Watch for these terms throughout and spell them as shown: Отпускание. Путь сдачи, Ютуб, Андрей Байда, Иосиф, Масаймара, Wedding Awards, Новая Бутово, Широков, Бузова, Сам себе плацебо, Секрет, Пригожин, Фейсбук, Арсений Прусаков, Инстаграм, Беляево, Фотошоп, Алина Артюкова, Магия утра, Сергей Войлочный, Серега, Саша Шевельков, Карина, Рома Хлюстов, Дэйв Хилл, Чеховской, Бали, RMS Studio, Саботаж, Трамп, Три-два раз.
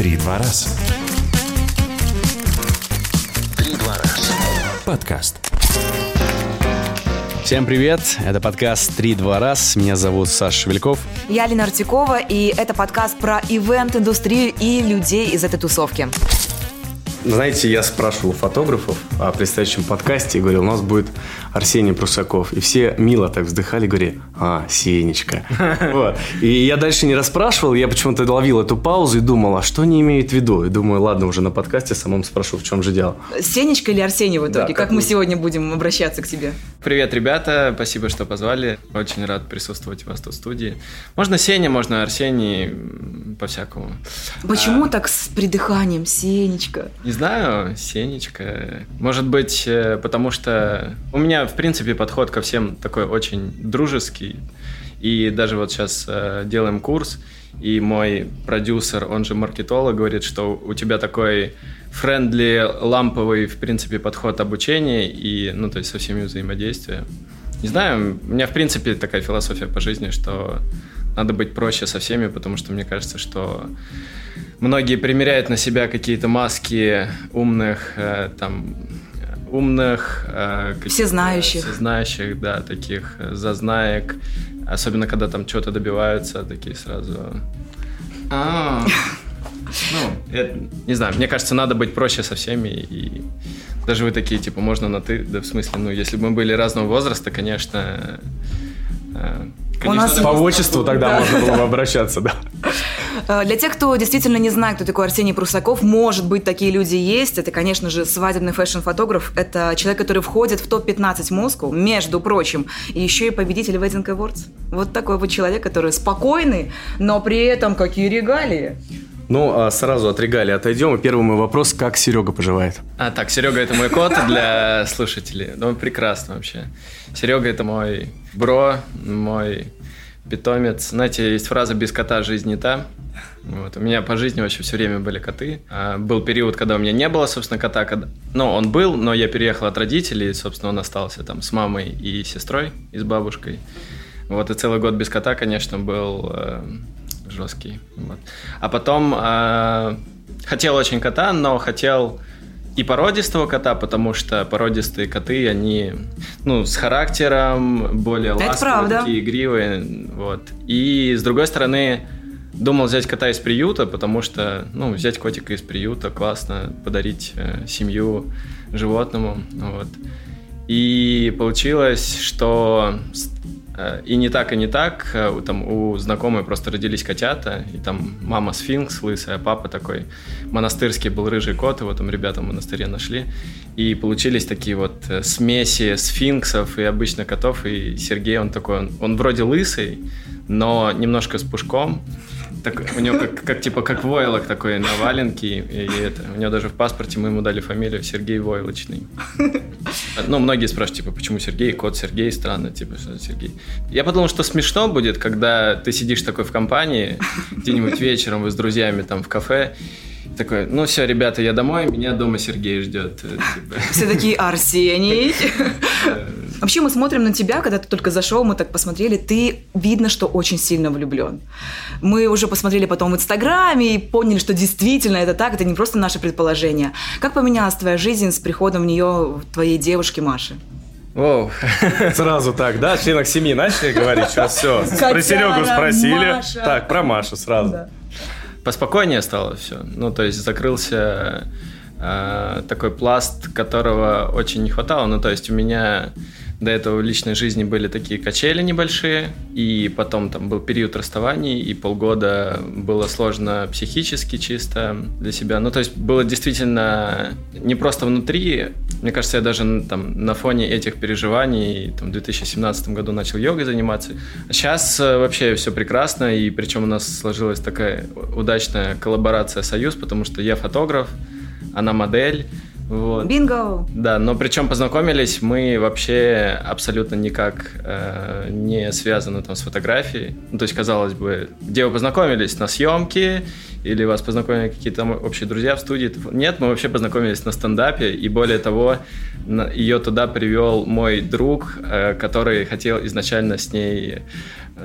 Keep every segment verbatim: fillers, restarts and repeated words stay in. Три-два раз. Три-два раз. Подкаст. Всем привет, это подкаст «Три-два раз», меня зовут Саша Шевельков. Я Алина Артюкова, и это подкаст про ивент-индустрию и людей из этой тусовки. Знаете, я спрашивал фотографов о предстоящем подкасте и говорил, у нас будет Арсений Прусаков. И все мило так вздыхали, говорили, а, Сенечка. Вот. И я дальше не расспрашивал, я почему-то ловил эту паузу и думал, а что они имеют в виду? И думаю, ладно, уже на подкасте самому спрошу, в чем же дело. Сенечка или Арсений в итоге? Да, как как мы сегодня будем обращаться к тебе? Привет, ребята, спасибо, что позвали. Очень рад присутствовать у вас тут в студии. Можно Сеня, можно Арсений, по-всякому. Почему а... так с придыханием, Сенечка? Не знаю, Сенечка. Может быть, потому что у меня, в принципе, подход ко всем такой очень дружеский. И даже вот сейчас делаем курс, и мой продюсер, он же маркетолог, говорит, что у тебя такой френдли, ламповый, в принципе, подход обучения и, ну, то есть со всеми взаимодействия. Не знаю, у меня, в принципе, такая философия по жизни, что надо быть проще со всеми, потому что мне кажется, что многие примеряют на себя какие-то маски умных, э, там, умных, э, всезнающих. всезнающих, да, таких зазнаек, особенно когда там чего-то добиваются, такие сразу. А, ну, это, не знаю, мне кажется, надо быть проще со всеми, и даже вы такие, типа, можно на ты, да, в смысле, ну, если бы мы были разного возраста, конечно. Э, Конечно, у нас по отчеству тогда да, можно было бы обращаться, да. Для тех, кто действительно не знает, кто такой Арсений Прусаков, может быть, такие люди есть. Это, конечно же, свадебный фэшн-фотограф. Это человек, который входит в топ пятнадцать Москвы, между прочим, и еще и победитель Wedding Awards. Вот такой вот человек, который спокойный, но при этом какие регалии. Ну, сразу от регалий отойдем. И первый мой вопрос, как Серега поживает? А, так, Серега – это мой кот для слушателей. Он прекрасно вообще. Серега – это мой бро, мой питомец. Знаете, есть фраза «без кота жизнь не та». Вот. У меня по жизни вообще все время были коты. А, был период, когда у меня не было, собственно, кота. Когда... Ну, он был, но я переехал от родителей, и, собственно, он остался там с мамой и сестрой, и с бабушкой. Вот, и целый год без кота, конечно, был э, жесткий. Вот. А потом э, хотел очень кота, но хотел... И породистого кота, потому что породистые коты, они, ну, с характером, более ласковые, такие игривые, вот. И, с другой стороны, думал взять кота из приюта, потому что, ну, взять котика из приюта классно, подарить э, семью животному, вот. И получилось, что э, и не так, и не так, э, там, у знакомой просто родились котята, и там мама сфинкс лысая, папа такой монастырский был рыжий кот, его там ребята в монастыре нашли, и получились такие вот смеси сфинксов и обычных котов, и Сергей, он такой, он, он вроде лысый, но немножко с пушком, так, у него как, как типа как войлок такой на валенке, и, и это, у него даже в паспорте мы ему дали фамилию Сергей Войлочный. Ну, многие спрашивают, типа, почему Сергей, кот Сергей, странно, типа, что Сергей. Я подумал, что смешно будет, когда ты сидишь такой в компании, где-нибудь вечером вы с друзьями там в кафе, такой, ну все, ребята, я домой, меня дома Сергей ждет. Все такие, Арсений. Вообще мы смотрим на тебя, когда ты только зашел, мы так посмотрели, ты, видно, что очень сильно влюблен. Мы уже посмотрели потом в Инстаграме и поняли, что действительно это так, это не просто наше предположение. Как поменялась твоя жизнь с приходом в нее твоей девушки Маши? Воу. Сразу так, да, членах семьи начали говорить, сейчас все, Котяна, про Серегу спросили, Маша. Так, про Машу сразу. Да. Поспокойнее стало все, ну, то есть закрылся э, такой пласт, которого очень не хватало, ну, то есть у меня до этого в личной жизни были такие качели небольшие, и потом там был период расставаний, и полгода было сложно психически чисто для себя, ну, то есть было действительно не просто внутри, мне кажется, я даже там на фоне этих переживаний там, в две тысячи семнадцатом году начал йогой заниматься, а сейчас вообще все прекрасно, и причем у нас сложилась такая удачная коллаборация «Союз», потому что я фотограф, она модель. Вот. Бинго! Да, но причем познакомились мы вообще абсолютно никак э, не связаны там с фотографией. Ну, то есть, казалось бы, где вы познакомились? На съемке или вас познакомили какие-то общие друзья в студии? Нет, мы вообще познакомились на стендапе, и более того, ее туда привел мой друг, который хотел изначально с ней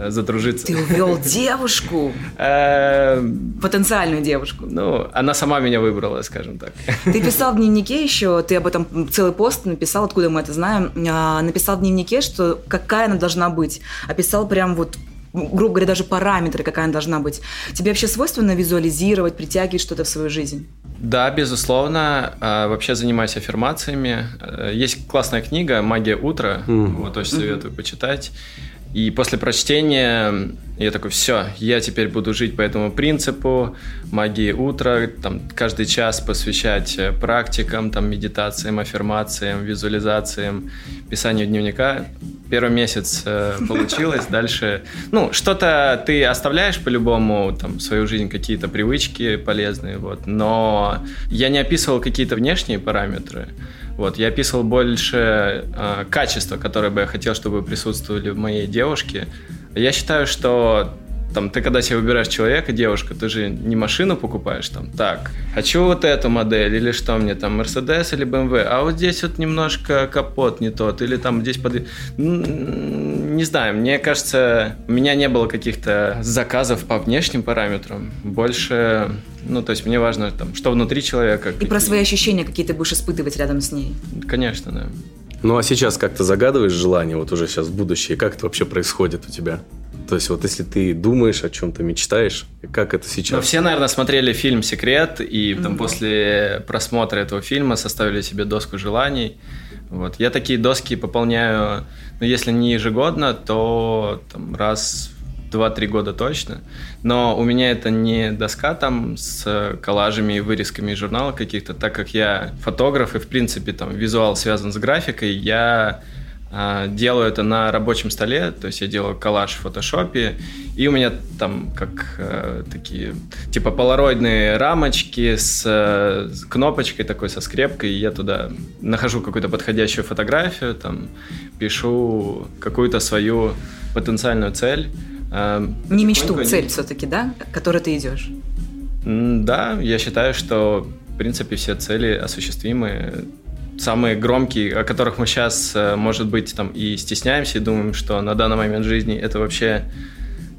задружиться. Ты увел девушку? Потенциальную девушку. Ну, она сама меня выбрала, скажем так. Ты писал в дневнике еще, ты об этом целый пост написал, откуда мы это знаем, написал в дневнике, что какая она должна быть, описал прям вот, грубо говоря, даже параметры, какая она должна быть. Тебе вообще свойственно визуализировать, притягивать что-то в свою жизнь? Да, безусловно. Вообще занимаюсь аффирмациями. Есть классная книга «Магия утра», mm. вот очень советую mm-hmm. почитать. И после прочтения я такой: все, я теперь буду жить по этому принципу магии утра, там, каждый час посвящать практикам, там, медитациям, аффирмациям, визуализациям, писанию дневника. Первый месяц э, получилось, дальше... Ну, что-то ты оставляешь по-любому, там, в свою жизнь, какие-то привычки полезные, вот. Но я не описывал какие-то внешние параметры, вот. Я описывал больше э, качества, которые бы я хотел, чтобы присутствовали в моей девушке. Я считаю, что... Там, ты когда себе выбираешь человека, девушка, ты же не машину покупаешь, там, так, хочу вот эту модель, или что мне, там, Мерседес или бэ эм вэ, а вот здесь вот немножко капот не тот, или там здесь под... Не знаю, мне кажется, у меня не было каких-то заказов по внешним параметрам, больше... Ну, то есть мне важно, там, что внутри человека. И какие... про свои ощущения, какие ты будешь испытывать рядом с ней. Конечно, да. Ну, а сейчас как-то загадываешь желание, вот уже сейчас в будущее, как это вообще происходит у тебя? То есть вот если ты думаешь о чем-то, мечтаешь, как это сейчас? Ну, все, наверное, смотрели фильм «Секрет», и там, mm-hmm. после просмотра этого фильма составили себе доску желаний. Вот. Я такие доски пополняю, ну, если не ежегодно, то там, раз в два-три года точно. Но у меня это не доска там с коллажами и вырезками из журнала каких-то, так как я фотограф, и, в принципе, там визуал связан с графикой, я... делаю это на рабочем столе, то есть я делаю коллаж в фотошопе, и у меня там как э, такие, типа, полароидные рамочки с, с кнопочкой такой, со скрепкой, и я туда нахожу какую-то подходящую фотографию, там, пишу какую-то свою потенциальную цель. Э, не мечту, цель не... все-таки, да? К которой ты идешь? Да, я считаю, что, в принципе, все цели осуществимы. Самые громкие, о которых мы сейчас, может быть, там и стесняемся, и думаем, что на данный момент жизни это вообще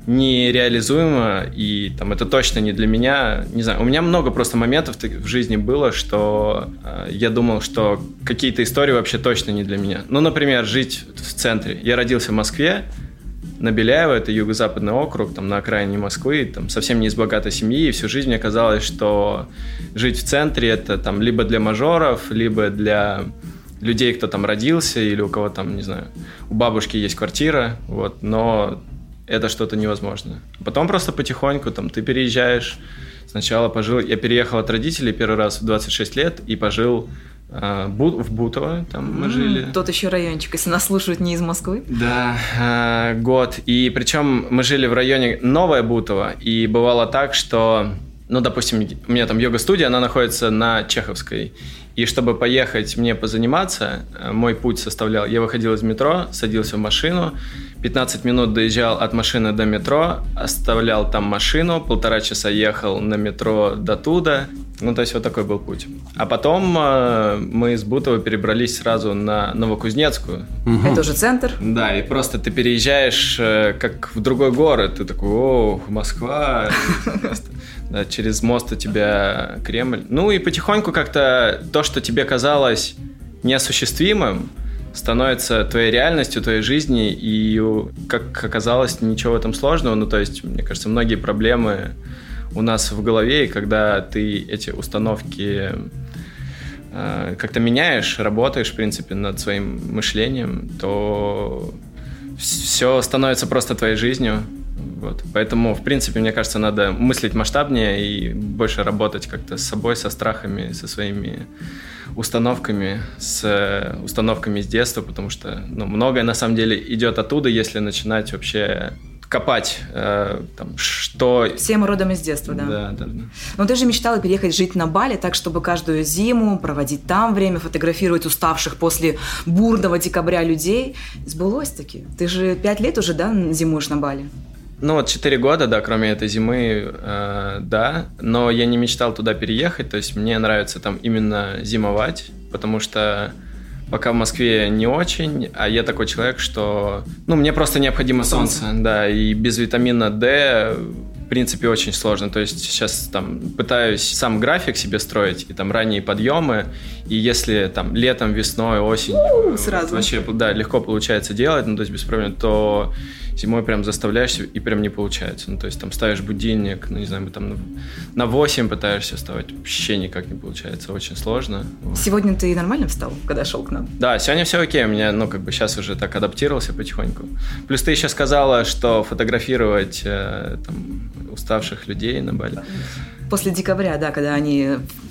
нереализуемо, и там это точно не для меня. Не знаю, у меня много просто моментов в жизни было, что э, я думал, что какие-то истории вообще точно не для меня. Ну, например, жить в центре. Я родился в Москве, на Беляево, это юго-западный округ, там на окраине Москвы, там совсем не из богатой семьи, и всю жизнь мне казалось, что жить в центре это там либо для мажоров, либо для людей, кто там родился, или у кого там, не знаю, у бабушки есть квартира, вот, но это что-то невозможно. Потом просто потихоньку там ты переезжаешь, сначала пожил, я переехал от родителей первый раз в двадцать шесть лет и пожил в Бутово, там мы mm, жили. Тот еще райончик, если нас слушают не из Москвы. Да, год. И причем мы жили в районе Новая Бутово, и бывало так, что, ну, допустим, у меня там йога-студия, она находится на Чеховской, и чтобы поехать мне позаниматься, мой путь составлял, я выходил из метро, садился в машину, пятнадцать минут доезжал от машины до метро, оставлял там машину, полтора часа ехал на метро до туда. Ну, то есть вот такой был путь. А потом э, мы из Бутова перебрались сразу на Новокузнецкую. Угу. Это уже центр. Да, и просто ты переезжаешь э, как в другой город. Ты такой: о, Москва. Через мост у тебя Кремль. Ну и потихоньку как-то то, что тебе казалось неосуществимым, становится твоей реальностью, твоей жизни, и, как оказалось, ничего в этом сложного. Ну, то есть, мне кажется, многие проблемы у нас в голове, и когда ты эти установки э, как-то меняешь, работаешь, в принципе, над своим мышлением, то все становится просто твоей жизнью. Вот. Поэтому, в принципе, мне кажется, надо мыслить масштабнее и больше работать как-то с собой, со страхами, со своими установками, с установками с детства, потому что, ну, многое, на самом деле, идет оттуда, если начинать вообще копать, э, там, что... Всем родом из детства, да? Да, да, да. Но ты же мечтала переехать жить на Бали так, чтобы каждую зиму проводить там время, фотографировать уставших после бурного декабря людей. Сбылось-таки. Ты же пять лет уже, да, зимуешь на Бали? Ну вот четыре года, да, кроме этой зимы, э, да, но я не мечтал туда переехать, то есть мне нравится там именно зимовать, потому что пока в Москве не очень, а я такой человек, что, ну, мне просто необходимо солнце, солнце да, и без витамина D, в принципе, очень сложно, то есть сейчас там пытаюсь сам график себе строить, и там ранние подъемы, и если там летом, весной, осенью сразу вообще, да, легко получается делать, ну, то есть без проблем, то зимой прям заставляешься, и прям не получается. Ну, то есть там ставишь будильник, ну, не знаю, там на восемь пытаешься вставать, вообще никак не получается, очень сложно. Сегодня ты нормально встал, когда шел к нам? Да, сегодня все окей, у меня, ну, как бы сейчас уже так адаптировался потихоньку. Плюс ты еще сказала, что фотографировать э, там, уставших людей на Бали. После декабря, да, когда они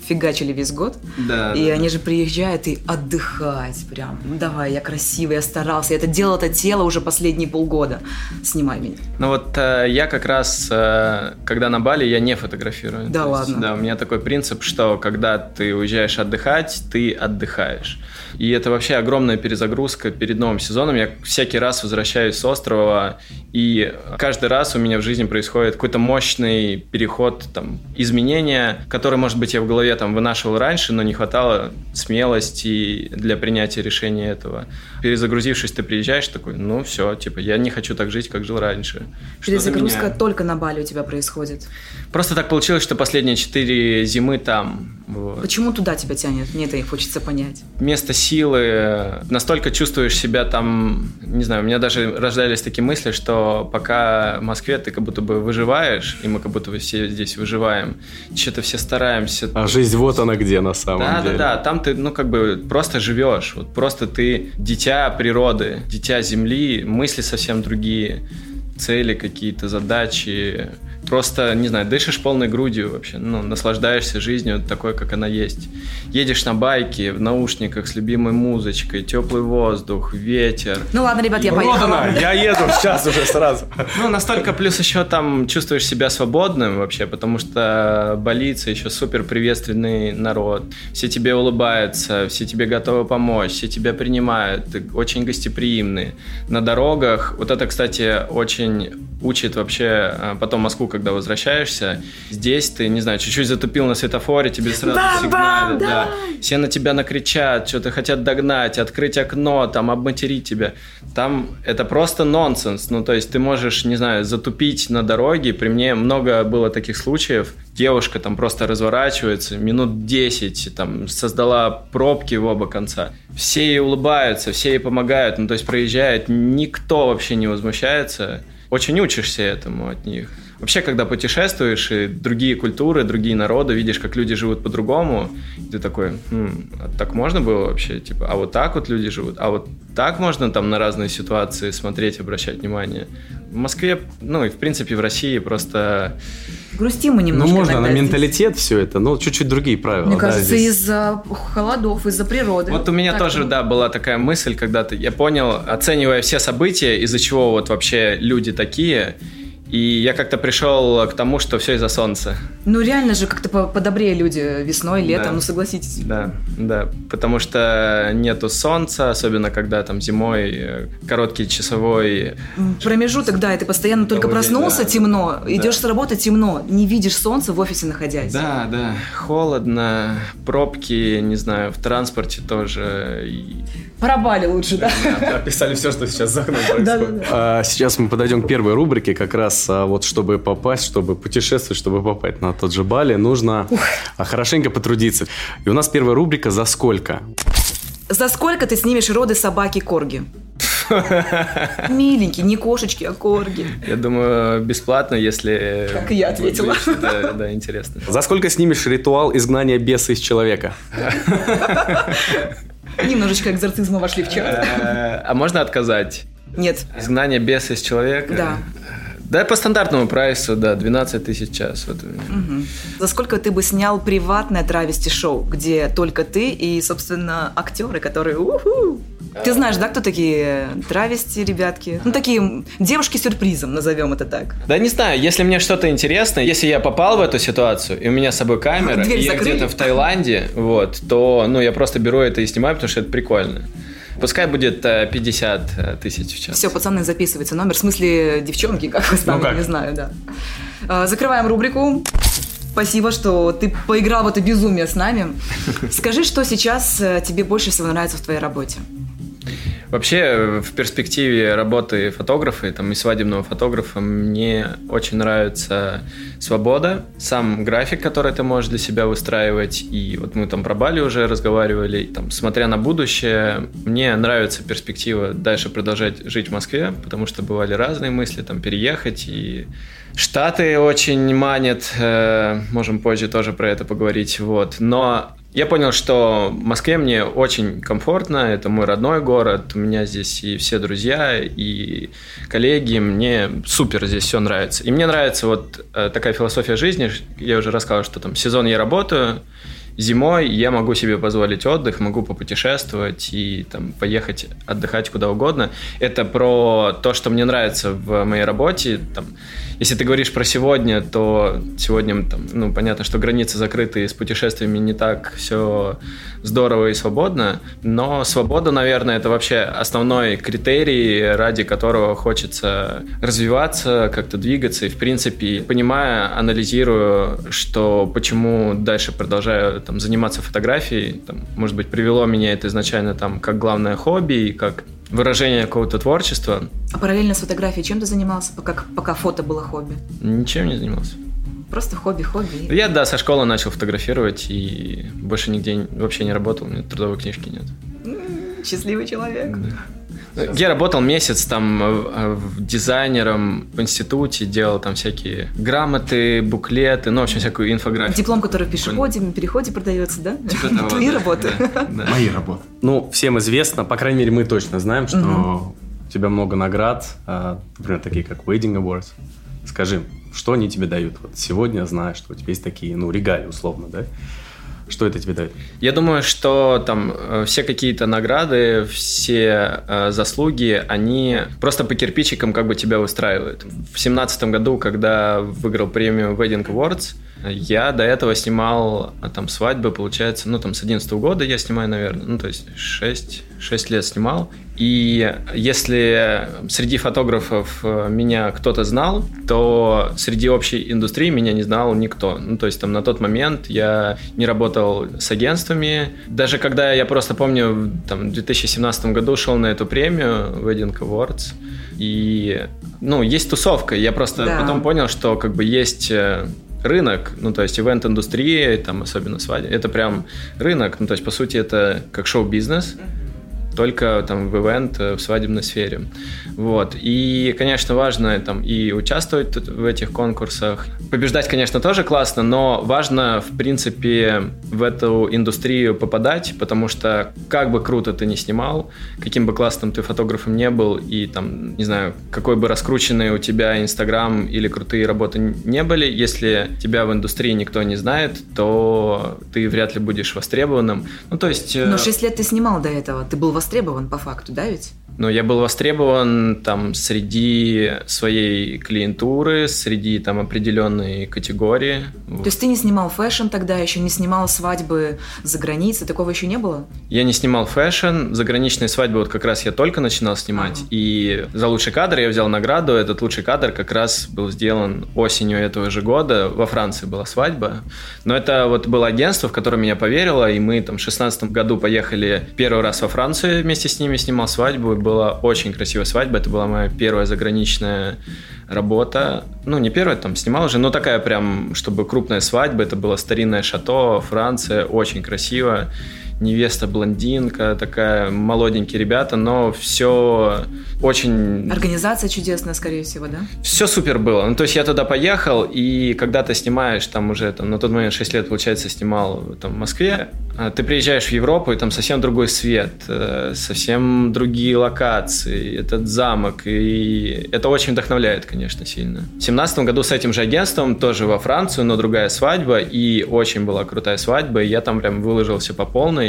фигачили весь год, да, и да, они же приезжают и отдыхать прям. Ну давай, я красивый, я старался, я это делал, это тело уже последние полгода. Снимай меня. Ну вот э, я как раз, э, когда на Бали, я не фотографирую. Да ладно? Есть, да, у меня такой принцип, что когда ты уезжаешь отдыхать, ты отдыхаешь. И это вообще огромная перезагрузка перед новым сезоном. Я всякий раз возвращаюсь с острова, и каждый раз у меня в жизни происходит какой-то мощный переход, там, изменения, которые, может быть, я в голове там вынашивал раньше, но не хватало смелости для принятия решения этого. Перезагрузившись, ты приезжаешь такой, ну все, типа, я не хочу так жить, как жил раньше. Перезагрузка только на Бали у тебя происходит? Просто так получилось, что последние четыре зимы там. Вот. Почему туда тебя тянет? Мне это и хочется понять. Вместо силы настолько чувствуешь себя там, не знаю, у меня даже рождались такие мысли, что пока в Москве ты как будто бы выживаешь, и мы как будто бы все здесь выживаем, что-то все стараемся. А жизнь вот она где на самом да, деле. Да-да-да, там ты, ну, как бы просто живешь, вот просто ты дитя природы, дитя земли, мысли совсем другие, цели какие-то, задачи. Просто, не знаю, дышишь полной грудью вообще, ну, наслаждаешься жизнью такой, как она есть. Едешь на байке, в наушниках с любимой музычкой, теплый воздух, ветер. Ну ладно, ребят, я поехала. Вот она, я еду сейчас уже сразу. Ну, настолько, плюс еще там чувствуешь себя свободным вообще, потому что балийцы еще супер приветственный народ. Все тебе улыбаются, все тебе готовы помочь, все тебя принимают, очень гостеприимные. На дорогах, вот это, кстати, очень учит вообще потом Москву, когда возвращаешься, здесь ты, не знаю, чуть-чуть затупил на светофоре, тебе сразу да, сигналят, да. да, все на тебя накричат, что-то хотят догнать, открыть окно, там, обматерить тебя. Там это просто нонсенс, ну, то есть ты можешь, не знаю, затупить на дороге, при мне много было таких случаев, девушка там просто разворачивается, минут десять, там, создала пробки в оба конца, все ей улыбаются, все ей помогают, ну, то есть проезжают, никто вообще не возмущается, очень учишься этому от них. Вообще, когда путешествуешь, и другие культуры, другие народы, видишь, как люди живут по-другому, ты такой, хм, а так можно было вообще? Типа, а вот так вот люди живут? А вот так можно там на разные ситуации смотреть, обращать внимание? В Москве, ну и в принципе в России просто... Грустим мы немножко. Ну, можно на менталитет здесь. Все это, но чуть-чуть другие правила. Мне да, кажется, здесь. Из-за холодов, из-за природы. Вот у меня так тоже, да, была такая мысль когда-то. Я понял, оценивая все события, из-за чего вот вообще люди такие... И я как-то пришел к тому, что все из-за солнца. Ну реально же как-то подобрее люди весной, летом, да. ну согласитесь. Да, да, потому что нету солнца, особенно когда там зимой короткий часовой... Промежуток, да, и ты постоянно только проснулся, да, темно, да, идешь да. с работы, темно, не видишь солнца в офисе находясь. Да, да, холодно, пробки, не знаю, в транспорте тоже... Про Бали лучше, да? да? Описали все, что сейчас за окном происходит. Да, да, да. А, сейчас мы подойдем к первой рубрике, как раз а, вот чтобы попасть, чтобы путешествовать, чтобы попасть на тот же Бали, нужно Ух. хорошенько потрудиться. И у нас первая рубрика «За сколько?». За сколько ты снимешь роды собаки корги? Миленькие, не кошечки, а корги. Я думаю, бесплатно, если... Как я ответила. Да, да, интересно. За сколько снимешь ритуал изгнания беса из человека? Немножечко экзорцизма вошли в чат. А можно отказать? Нет. Изгнание беса из человека? Да. Да, по стандартному прайсу, да, двенадцать тысяч час. Вот у меня. Угу. За сколько ты бы снял приватное травести-шоу, где только ты и, собственно, актеры, которые... У-ху! Ты знаешь, да, кто такие травести, ребятки? Ну, такие девушки-сюрпризом, назовем это так. Да не знаю, если мне что-то интересно, если я попал в эту ситуацию, и у меня с собой камера, дверь и закрыли. Я где-то в Таиланде, вот, то, ну, я просто беру это и снимаю, потому что это прикольно. Пускай будет пятьдесят тысяч в час. Все, пацаны, записывайте номер. В смысле, девчонки, как вы с нами, ну, не знаю, да. Закрываем рубрику. Спасибо, что ты поиграл в это безумие с нами. Скажи, что сейчас тебе больше всего нравится в твоей работе? Вообще, в перспективе работы фотографа, там, и свадебного фотографа, мне очень нравится свобода, сам график, который ты можешь для себя выстраивать. И вот мы там про Бали уже разговаривали. И, там, смотря на будущее, мне нравится перспектива дальше продолжать жить в Москве, потому что бывали разные мысли, там, переехать. И Штаты очень манят. Можем позже тоже про это поговорить. Вот. Но... я понял, что в Москве мне очень комфортно, это мой родной город, у меня здесь и все друзья, и коллеги, мне супер здесь все нравится. И мне нравится вот такая философия жизни, я уже рассказывал, что там сезон я работаю, зимой я могу себе позволить отдых, могу попутешествовать и там, поехать отдыхать куда угодно. Это про то, что мне нравится в моей работе. Там, если ты говоришь про сегодня, то сегодня там, ну, понятно, что границы закрыты, и с путешествиями не так все здорово и свободно. Но свобода, наверное, это вообще основной критерий, ради которого хочется развиваться, как-то двигаться. И, в принципе, понимая, анализирую, что почему дальше продолжаю там, заниматься фотографией, там, может быть, привело меня это изначально там, как главное хобби и как выражение какого-то творчества. А параллельно с фотографией чем ты занимался, пока, пока фото было хобби? Ничем не занимался. Просто хобби-хобби? Я, да, со школы начал фотографировать и больше нигде вообще не работал, у меня трудовой книжки нет. Счастливый человек. Да. Я работал месяц там дизайнером в институте, делал там всякие грамоты, буклеты, ну, в общем, всякую инфографику. Диплом, который в пешеходе, в переходе продается, да? Типа того. Твои работы. Мои работы. Ну, всем известно, по крайней мере, мы точно знаем, что у тебя много наград, например, такие как Wedding Awards. Скажи, что они тебе дают? Вот сегодня знаешь, что у тебя есть такие, ну, регалии, условно, да? Что это тебе дает? Я думаю, что там все какие-то награды, все э, заслуги, они просто по кирпичикам как бы тебя выстраивают. В семнадцатом году, когда выиграл премию Wedding Awards, я до этого снимал там свадьбы, получается, ну там с одиннадцатого года я снимаю, наверное, ну то есть шесть, шесть лет снимал. И если среди фотографов меня кто-то знал, то среди общей индустрии меня не знал никто. Ну, то есть там на тот момент я не работал с агентствами. Даже когда я просто помню, там, в две тысячи семнадцатом году шел на эту премию Wedding Awards, и, ну, есть тусовка. Я просто да. потом понял, что как бы есть... рынок, ну, то есть ивент-индустрия, там, особенно свадьба, это прям рынок, ну, то есть, по сути, это как шоу-бизнес, только там в ивент, в свадебной сфере. Вот. И, конечно, важно там и участвовать в этих конкурсах. Побеждать, конечно, тоже классно, но важно, в принципе, в эту индустрию попадать, потому что как бы круто ты ни снимал, каким бы классным ты фотографом не был, и там, не знаю, какой бы раскрученный у тебя Инстаграм или крутые работы не были, если тебя в индустрии никто не знает, то ты вряд ли будешь востребованным. Ну, то есть... Но шесть лет ты снимал до этого, ты был востребован. Востребован по факту, да ведь? Ну, я был востребован там среди своей клиентуры, среди там определенной категории. То есть ты не снимал фэшн тогда, еще не снимал свадьбы за границей, такого еще не было? Я не снимал фэшн, заграничные свадьбы вот как раз я только начинал снимать, ага. И за лучший кадр я взял награду, этот лучший кадр как раз был сделан осенью этого же года, во Франции была свадьба, но это вот было агентство, в которое меня поверило, и мы там в шестнадцатом году поехали первый раз во Францию, вместе с ними снимал свадьбу. Была очень красивая свадьба, это была моя первая заграничная работа. Ну, не первая, там снимал уже, но такая прям, чтобы крупная свадьба. Это было старинное шато, Франция, очень красиво. Невеста блондинка, такая молоденькие ребята, но все очень... Организация чудесная, скорее всего, да? Все супер было. Ну, то есть я туда поехал, и когда ты снимаешь, там уже там, на тот момент шесть лет, получается, снимал там, в Москве, ты приезжаешь в Европу, и там совсем другой свет, совсем другие локации, этот замок, и это очень вдохновляет, конечно, сильно. В семнадцатом году с этим же агентством, тоже во Францию, но другая свадьба, и очень была крутая свадьба, и я там прям выложился по полной.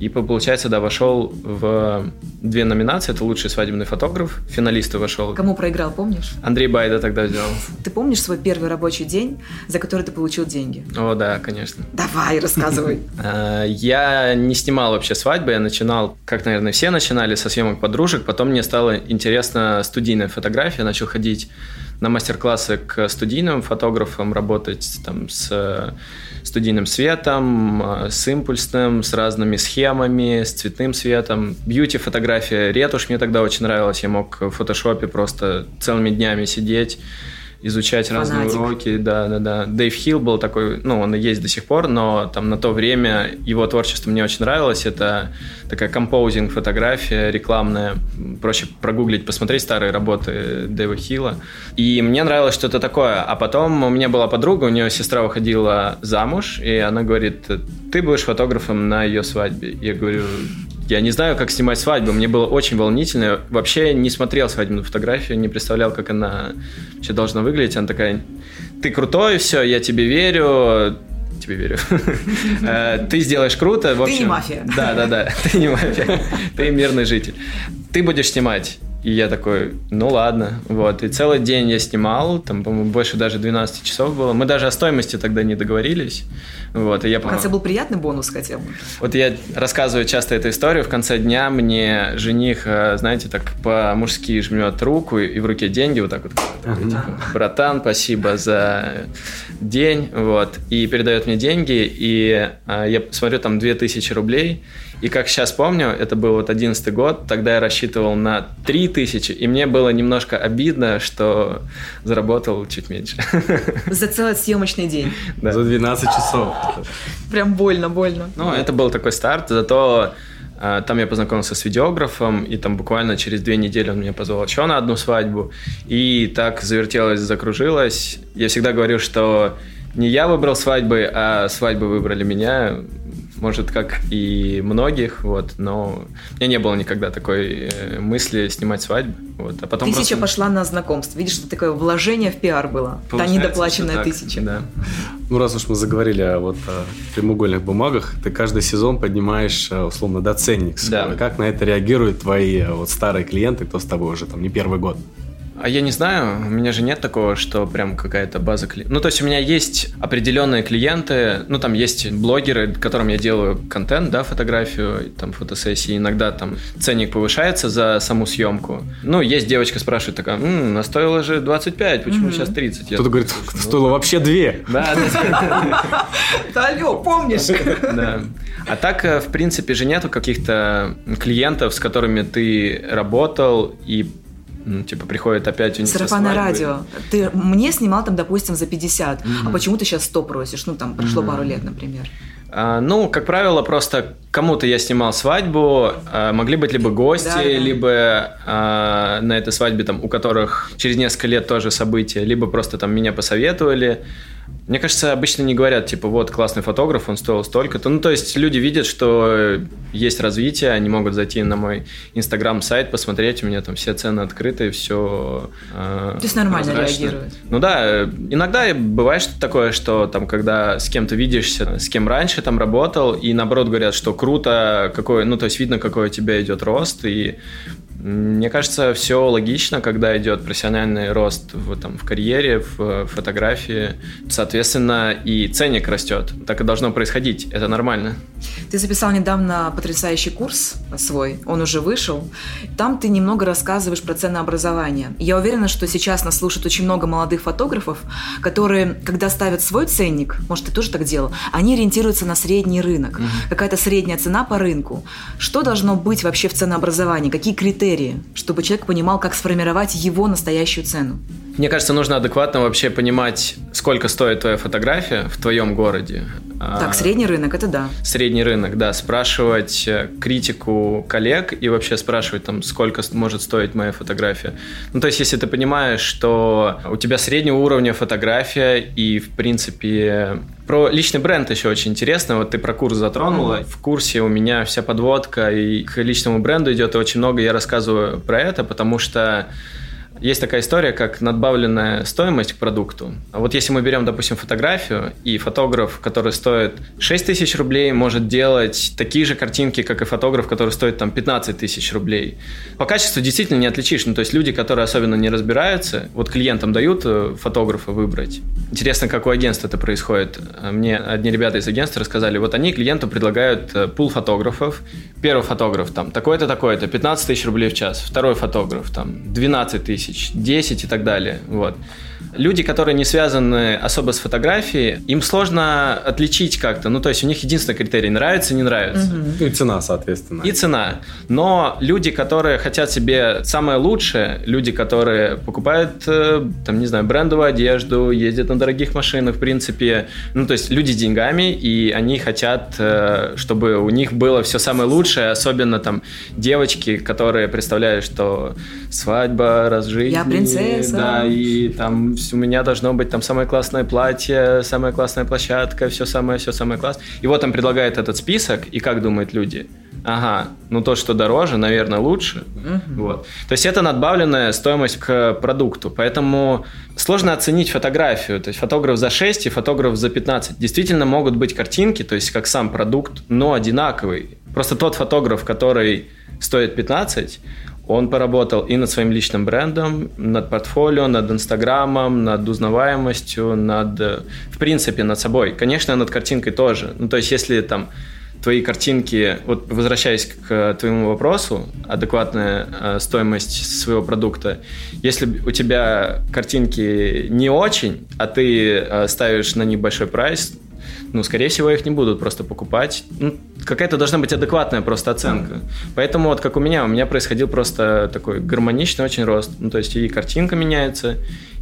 И, получается, да, вошел в две номинации. Это лучший свадебный фотограф. Финалисты вошел. Кому проиграл, помнишь? Андрей Байда тогда взял. Ты помнишь свой первый рабочий день, за который ты получил деньги? О, да, конечно. Давай, рассказывай. Я не снимал вообще свадьбы. Я начинал, как, наверное, все начинали, со съемок подружек. Потом мне стало интересно студийная фотография. Я начал ходить на мастер-классы к студийным фотографам, работать там с студийным светом, с импульсным, с разными схемами, с цветным светом. Бьюти-фотография, ретушь мне тогда очень нравилась. Я мог в фотошопе просто целыми днями сидеть, изучать Фанатик. разные уроки. Да, да, да. Дэйв Хилл был такой, ну, он и есть до сих пор, но там на то время его творчество мне очень нравилось. Это такая композинг-фотография рекламная. Проще прогуглить, посмотреть старые работы Дэйва Хилла. И мне нравилось что-то такое. А потом у меня была подруга, у нее сестра выходила замуж, и она говорит: ты будешь фотографом на ее свадьбе. Я говорю... Я не знаю, как снимать свадьбу. Мне было очень волнительно. Я вообще не смотрел свадебную фотографию, не представлял, как она вообще должна выглядеть. Она такая: ты крутой, все, я тебе верю. Тебе верю. Ты сделаешь круто. Ты не мафия. Да, да, да. Ты не мафия. Ты мирный житель. Ты будешь снимать. И я такой: ну ладно. Вот. И целый день я снимал, там, по-моему, больше даже двенадцать часов было. Мы даже о стоимости тогда не договорились. Вот. И я, в конце был приятный бонус хотя бы. Вот я рассказываю часто эту историю. В конце дня мне жених, знаете, так по-мужски жмет руку, и в руке деньги вот так вот. Такой, типа: братан, спасибо за день. Вот. И передает мне деньги, и я смотрю, там две тысячи рублей. И как сейчас помню, это был вот одиннадцатый год, тогда я рассчитывал на три тысячи, и мне было немножко обидно, что заработал чуть меньше. За целый съемочный день. Да. За двенадцать часов. Прям больно, больно. Ну, это был такой старт, зато э, там я познакомился с видеографом, и там буквально через две недели он меня позвал еще на одну свадьбу, и так завертелось, закружилось. Я всегда говорю, что не я выбрал свадьбы, а свадьбы выбрали меня. Может, как и многих, вот, но у меня не было никогда такой мысли снимать свадьбу. Вот. А потом тысяча просто... пошла на знакомство. Видишь, что такое вложение в пиар было. Получается, та недоплаченная тысяча. Да. Ну, раз уж мы заговорили о, вот, о прямоугольных бумагах, ты каждый сезон поднимаешь, условно, да, ценник. Да. Как на это реагируют твои вот, старые клиенты, кто с тобой уже там не первый год? А я не знаю, у меня же нет такого, что прям какая-то база клиентов. Ну, то есть у меня есть определенные клиенты, ну, там есть блогеры, которым я делаю контент, да, фотографию, там, фотосессии, иногда там ценник повышается за саму съемку. Ну, есть девочка спрашивает такая: м-м, а стоило же двадцать пять, почему mm-hmm. сейчас тридцать? Кто-то я... говорит, ну, стоило вообще две. Да, да. Да, алло, помнишь? Да. А так, в принципе, же нету каких-то клиентов, с которыми ты работал и Ну, типа, приходит опять у них сарафанное радио. Ты мне снимал там, допустим, за пятьдесят, mm-hmm. а почему ты сейчас сто просишь? Ну, там, прошло mm-hmm. пару лет, например. А, ну, как правило, просто кому-то я снимал свадьбу, а, могли быть либо гости, да, да. либо а, на этой свадьбе, там, у которых через несколько лет тоже события, либо просто там меня посоветовали. Мне кажется, обычно не говорят, типа, вот, классный фотограф, он стоил столько-то. Ну, то есть люди видят, что есть развитие, они могут зайти на мой Инстаграм-сайт, посмотреть, у меня там все цены открыты, все... Э, то есть нормально реагируют. Ну да, иногда бывает что-то такое, что там, когда с кем-то видишься, с кем раньше там работал, и наоборот говорят, что круто, какой, ну, то есть видно, какой у тебя идет рост, и... Мне кажется, все логично, когда идет профессиональный рост в, там, в карьере, в фотографии. Соответственно, и ценник растет. Так и должно происходить. Это нормально. Ты записал недавно потрясающий курс свой. Он уже вышел. Там ты немного рассказываешь про ценообразование. Я уверена, что сейчас нас слушает очень много молодых фотографов, которые, когда ставят свой ценник, может, ты тоже так делал, они ориентируются на средний рынок. Mm-hmm. Какая-то средняя цена по рынку. Что должно быть вообще в ценообразовании? Какие критерии? Чтобы человек понимал, как сформировать его настоящую цену. Мне кажется, нужно адекватно вообще понимать, сколько стоит твоя фотография в твоем городе. Так, средний рынок, это да. Средний рынок, да. Спрашивать критику коллег и вообще спрашивать, там, сколько может стоить моя фотография. Ну, то есть, если ты понимаешь, что у тебя среднего уровня фотография и, в принципе... Про личный бренд еще очень интересно. Вот ты про курс затронула. В курсе у меня вся подводка и к личному бренду идет, и очень много я рассказываю про это, потому что Есть такая история, как надбавленная стоимость к продукту. Вот если мы берем, допустим, фотографию, и фотограф, который стоит шесть тысяч рублей, может делать такие же картинки, как и фотограф, который стоит там пятнадцать тысяч рублей. По качеству действительно не отличишь. Ну, то есть люди, которые особенно не разбираются, вот клиентам дают фотографа выбрать. Интересно, как у агентства это происходит. Мне одни ребята из агентства рассказали, вот они клиенту предлагают пул фотографов. Первый фотограф там такой-то, такой-то, пятнадцать тысяч рублей в час. Второй фотограф там двенадцать тысяч. десять и так далее. Вот. Люди, которые не связаны особо с фотографией, им сложно отличить как-то. Ну, то есть у них единственный критерий – нравится, не нравится. Угу. И цена, соответственно. И цена. Но люди, которые хотят себе самое лучшее, люди, которые покупают, там, не знаю, брендовую одежду, ездят на дорогих машинах, в принципе. Ну, то есть люди с деньгами, и они хотят, чтобы у них было все самое лучшее, особенно там девочки, которые представляют, что свадьба, раз в жизни. Я принцесса. Да, и там у меня должно быть там самое классное платье, самая классная площадка, все самое, все самое классное. И вот он предлагает этот список, и как думают люди? Ага, ну то, что дороже, наверное, лучше. Uh-huh. Вот. То есть это надбавленная стоимость к продукту. Поэтому сложно оценить фотографию. То есть фотограф за шесть и фотограф за пятнадцать. Действительно могут быть картинки, то есть как сам продукт, но одинаковый. Просто тот фотограф, который стоит пятнадцать, он поработал и над своим личным брендом, над портфолио, над Инстаграмом, над узнаваемостью, над, в принципе, над собой. Конечно, над картинкой тоже. Ну, то есть, если там твои картинки, вот возвращаясь к твоему вопросу, адекватная э, стоимость своего продукта, если у тебя картинки не очень, а ты э, ставишь на них большой прайс, ну, скорее всего, их не будут просто покупать. Ну, какая-то должна быть адекватная просто оценка. Mm-hmm. Поэтому вот как у меня, у меня происходил просто такой гармоничный очень рост. Ну, то есть и картинка меняется,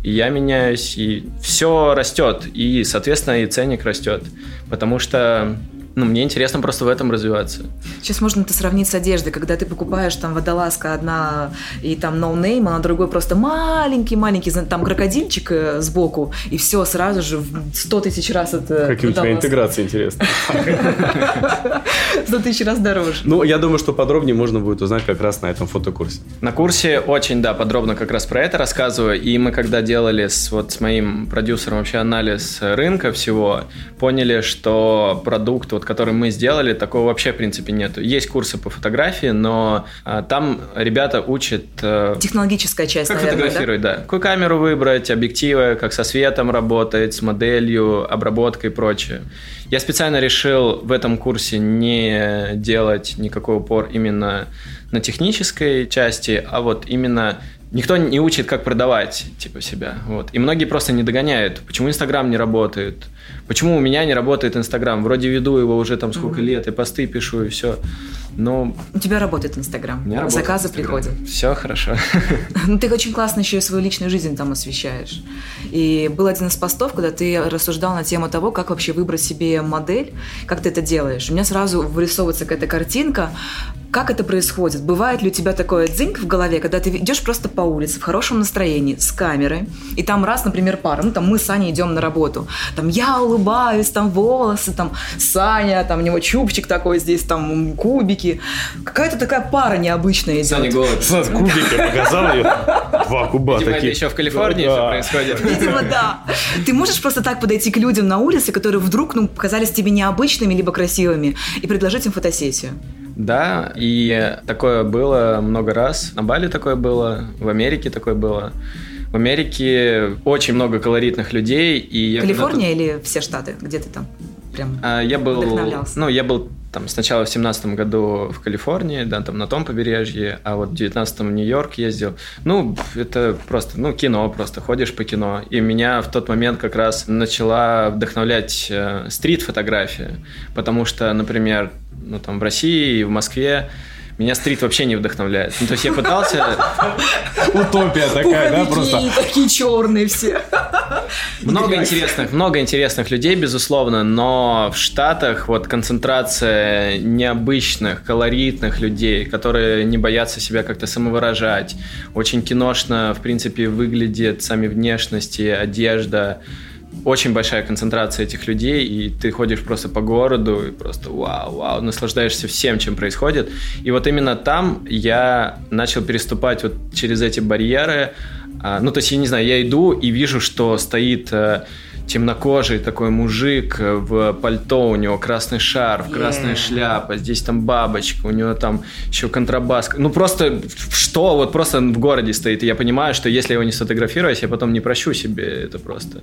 и я меняюсь, и все растет, и, соответственно, и ценник растет. Потому что... Ну, мне интересно просто в этом развиваться. Сейчас можно это сравнить с одеждой, когда ты покупаешь там водолазка одна и там ноунейм, а на другой просто маленький-маленький там крокодильчик сбоку, и все, сразу же в сто тысяч раз это... Какие у тебя интеграции, интересно. Сто тысяч раз дороже. Ну, я думаю, что подробнее можно будет узнать как раз на этом фотокурсе. На курсе очень, да, подробно как раз про это рассказываю, и мы когда делали с, вот, с моим продюсером вообще анализ рынка всего, поняли, что продукт, вот, который мы сделали, такого вообще в принципе нету. Есть курсы по фотографии, но а, там ребята учат... А, технологическая часть, как, наверное, фотографировать, да? да. Какую камеру выбрать, объективы, как со светом работать, с моделью, обработкой и прочее. Я специально решил в этом курсе не делать никакой упор именно на технической части, а вот именно... Никто не учит, как продавать типа себя. Вот. И многие просто не догоняют. Почему Инстаграм не работает? Почему у меня не работает Инстаграм? Вроде веду его уже там сколько mm-hmm. лет, и посты пишу, и все. Но... У тебя работает Инстаграм. Заказы приходят. Все хорошо. Ну, ты очень классно еще и свою личную жизнь там освещаешь. И был один из постов, когда ты рассуждал на тему того, как вообще выбрать себе модель, как ты это делаешь. У меня сразу вырисовывается какая-то картинка. Как это происходит? Бывает ли у тебя такое дзиньк в голове, когда ты идешь просто по улице в хорошем настроении, с камерой, и там раз, например, пара, ну там мы с Саней идем на работу, там я улыбаюсь, там волосы, там Саня, там у него чубчик такой здесь, там кубики. Какая-то такая пара необычная идет. Саня голод. Кубики, показал ее. Два куба такие. Видимо, еще в Калифорнии все происходит. Видимо, да. Ты можешь просто так подойти к людям на улице, которые вдруг, ну, показались тебе необычными либо красивыми, и предложить им фотосессию? Да, и такое было много раз. На Бали такое было, в Америке такое было. В Америке очень много колоритных людей. И Калифорния или все штаты? Где ты там прям а, я был, вдохновлялся? Ну, я был там сначала в семнадцатом году в Калифорнии, да, там на том побережье, а вот в девятнадцатом в Нью-Йорк ездил. Ну, это просто, ну, кино просто, ходишь по кино. И меня в тот момент как раз начала вдохновлять э, стрит-фотография, потому что, например, ну, там, в России и в Москве меня стрит вообще не вдохновляет. Ну, то есть я пытался... Утопия такая, да, просто? Такие черные все. Много интересных, много интересных людей, безусловно, но в Штатах вот концентрация необычных, колоритных людей, которые не боятся себя как-то самовыражать. Очень киношно, в принципе, выглядят сами внешности, одежда. Очень большая концентрация этих людей, и ты ходишь просто по городу и просто вау-вау, наслаждаешься всем, чем происходит. И вот именно там я начал переступать вот через эти барьеры, Ну, то есть, я не знаю, я иду и вижу, что стоит темнокожий такой мужик в пальто, у него красный шарф, красная yeah. шляпа, здесь там бабочка, у него там еще контрабас. Ну, просто что? Вот просто в городе стоит. И я понимаю, что если я его не сфотографируюсь, я потом не прощу себе это просто.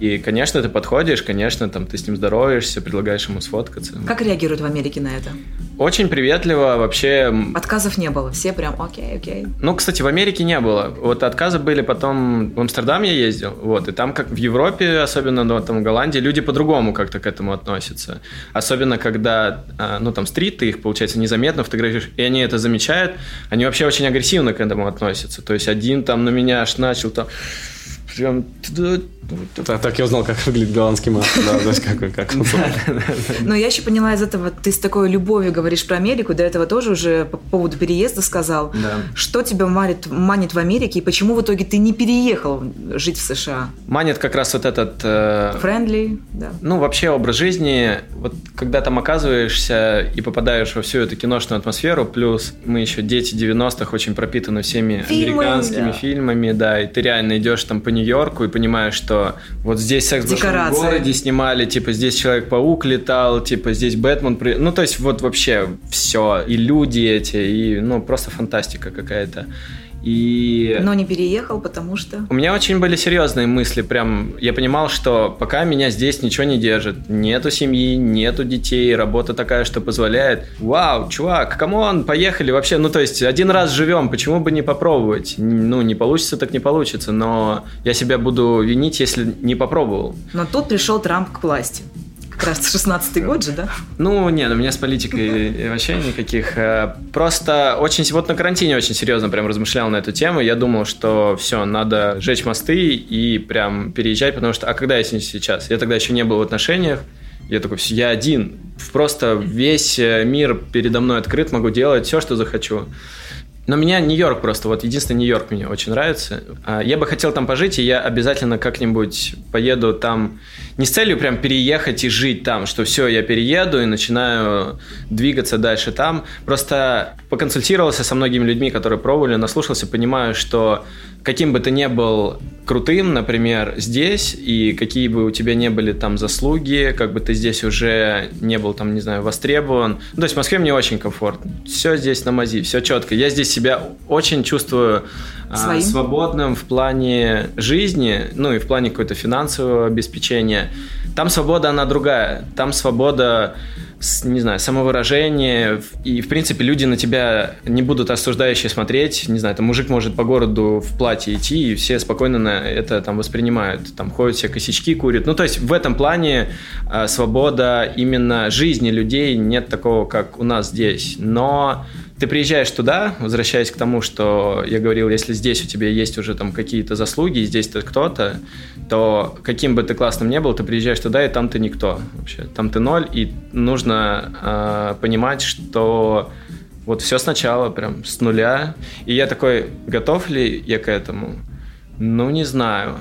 И, конечно, ты подходишь, конечно, там ты с ним здороваешься, предлагаешь ему сфоткаться. Как реагируют в Америке на это? Очень приветливо вообще. Отказов не было? Все прям окей, окей? Ну, кстати, в Америке не было. Вот отказы были потом... В Амстердам я ездил, вот, и там, как в Европе, особенно Особенно ну, там, в Голландии, люди по-другому как-то к этому относятся. Особенно, когда ну, там, стрит, ты их, получается, незаметно фотографируешь, и они это замечают, они вообще очень агрессивно к этому относятся. То есть один там на меня аж начал там... Прям... Так, так я узнал, как выглядит голландский мат. Но я еще поняла из этого, ты с такой любовью говоришь про Америку, до этого тоже уже по поводу переезда сказал. Что тебя манит в Америке и почему в итоге ты не переехал жить в США? Манит как раз вот этот... Френдли, да. Ну, вообще образ жизни. Вот когда там оказываешься и попадаешь во всю эту киношную атмосферу, плюс мы еще дети девяностых, очень пропитаны всеми американскими фильмами, да, и ты реально идешь там по Нью-Йорку и понимаешь, что вот здесь секс в городе снимали, типа здесь Человек-паук летал, типа здесь Бэтмен, при... ну то есть вот вообще все, и люди эти, и ну просто фантастика какая-то. И... Но не переехал, потому что... У меня очень были серьезные мысли, прям я понимал, что пока меня здесь ничего не держит, нету семьи, нету детей, работа такая, что позволяет. Вау, чувак, камон, поехали вообще, ну то есть один раз живем, почему бы не попробовать? Ну не получится, так не получится, но я себя буду винить, если не попробовал. Но тут пришел Трамп к власти. Как раз шестнадцатый год же, да? Ну, нет, у меня с политикой вообще никаких. Просто очень... Вот на карантине очень серьезно прям размышлял на эту тему. Я думал, что все, надо сжечь мосты и прям переезжать, потому что... А когда я сейчас? Я тогда еще не был в отношениях. Я такой, я один. Просто весь мир передо мной открыт, могу делать все, что захочу. Но меня Нью-Йорк просто, вот единственный Нью-Йорк мне очень нравится. Я бы хотел там пожить, и я обязательно как-нибудь поеду там, не с целью прям переехать и жить там, что все, я перееду и начинаю двигаться дальше там. Просто поконсультировался со многими людьми, которые пробовали, наслушался, понимаю, что каким бы ты ни был крутым, например, здесь, и какие бы у тебя не были там заслуги, как бы ты здесь уже не был там, не знаю, востребован. Ну, то есть в Москве мне очень комфортно. Все здесь на мази, все четко. Я здесь себя очень чувствую а, свободным в плане жизни, ну и в плане какого-то финансового обеспечения. Там свобода, она другая. Там свобода, не знаю, самовыражение. И, в принципе, люди на тебя не будут осуждающе смотреть. Не знаю, там мужик может по городу в платье идти, и все спокойно на это там воспринимают. Там ходят все, косячки курят. Ну, то есть в этом плане а, свобода именно жизни людей нет такого, как у нас здесь. Но... Ты приезжаешь туда, возвращаясь к тому, что я говорил, если здесь у тебя есть уже там какие-то заслуги, здесь ты кто-то, то каким бы ты классным ни был, ты приезжаешь туда, и там ты никто вообще. Там ты ноль, и нужно э, понимать, что вот все сначала, прям с нуля. И я такой, готов ли я к этому? Ну, не знаю.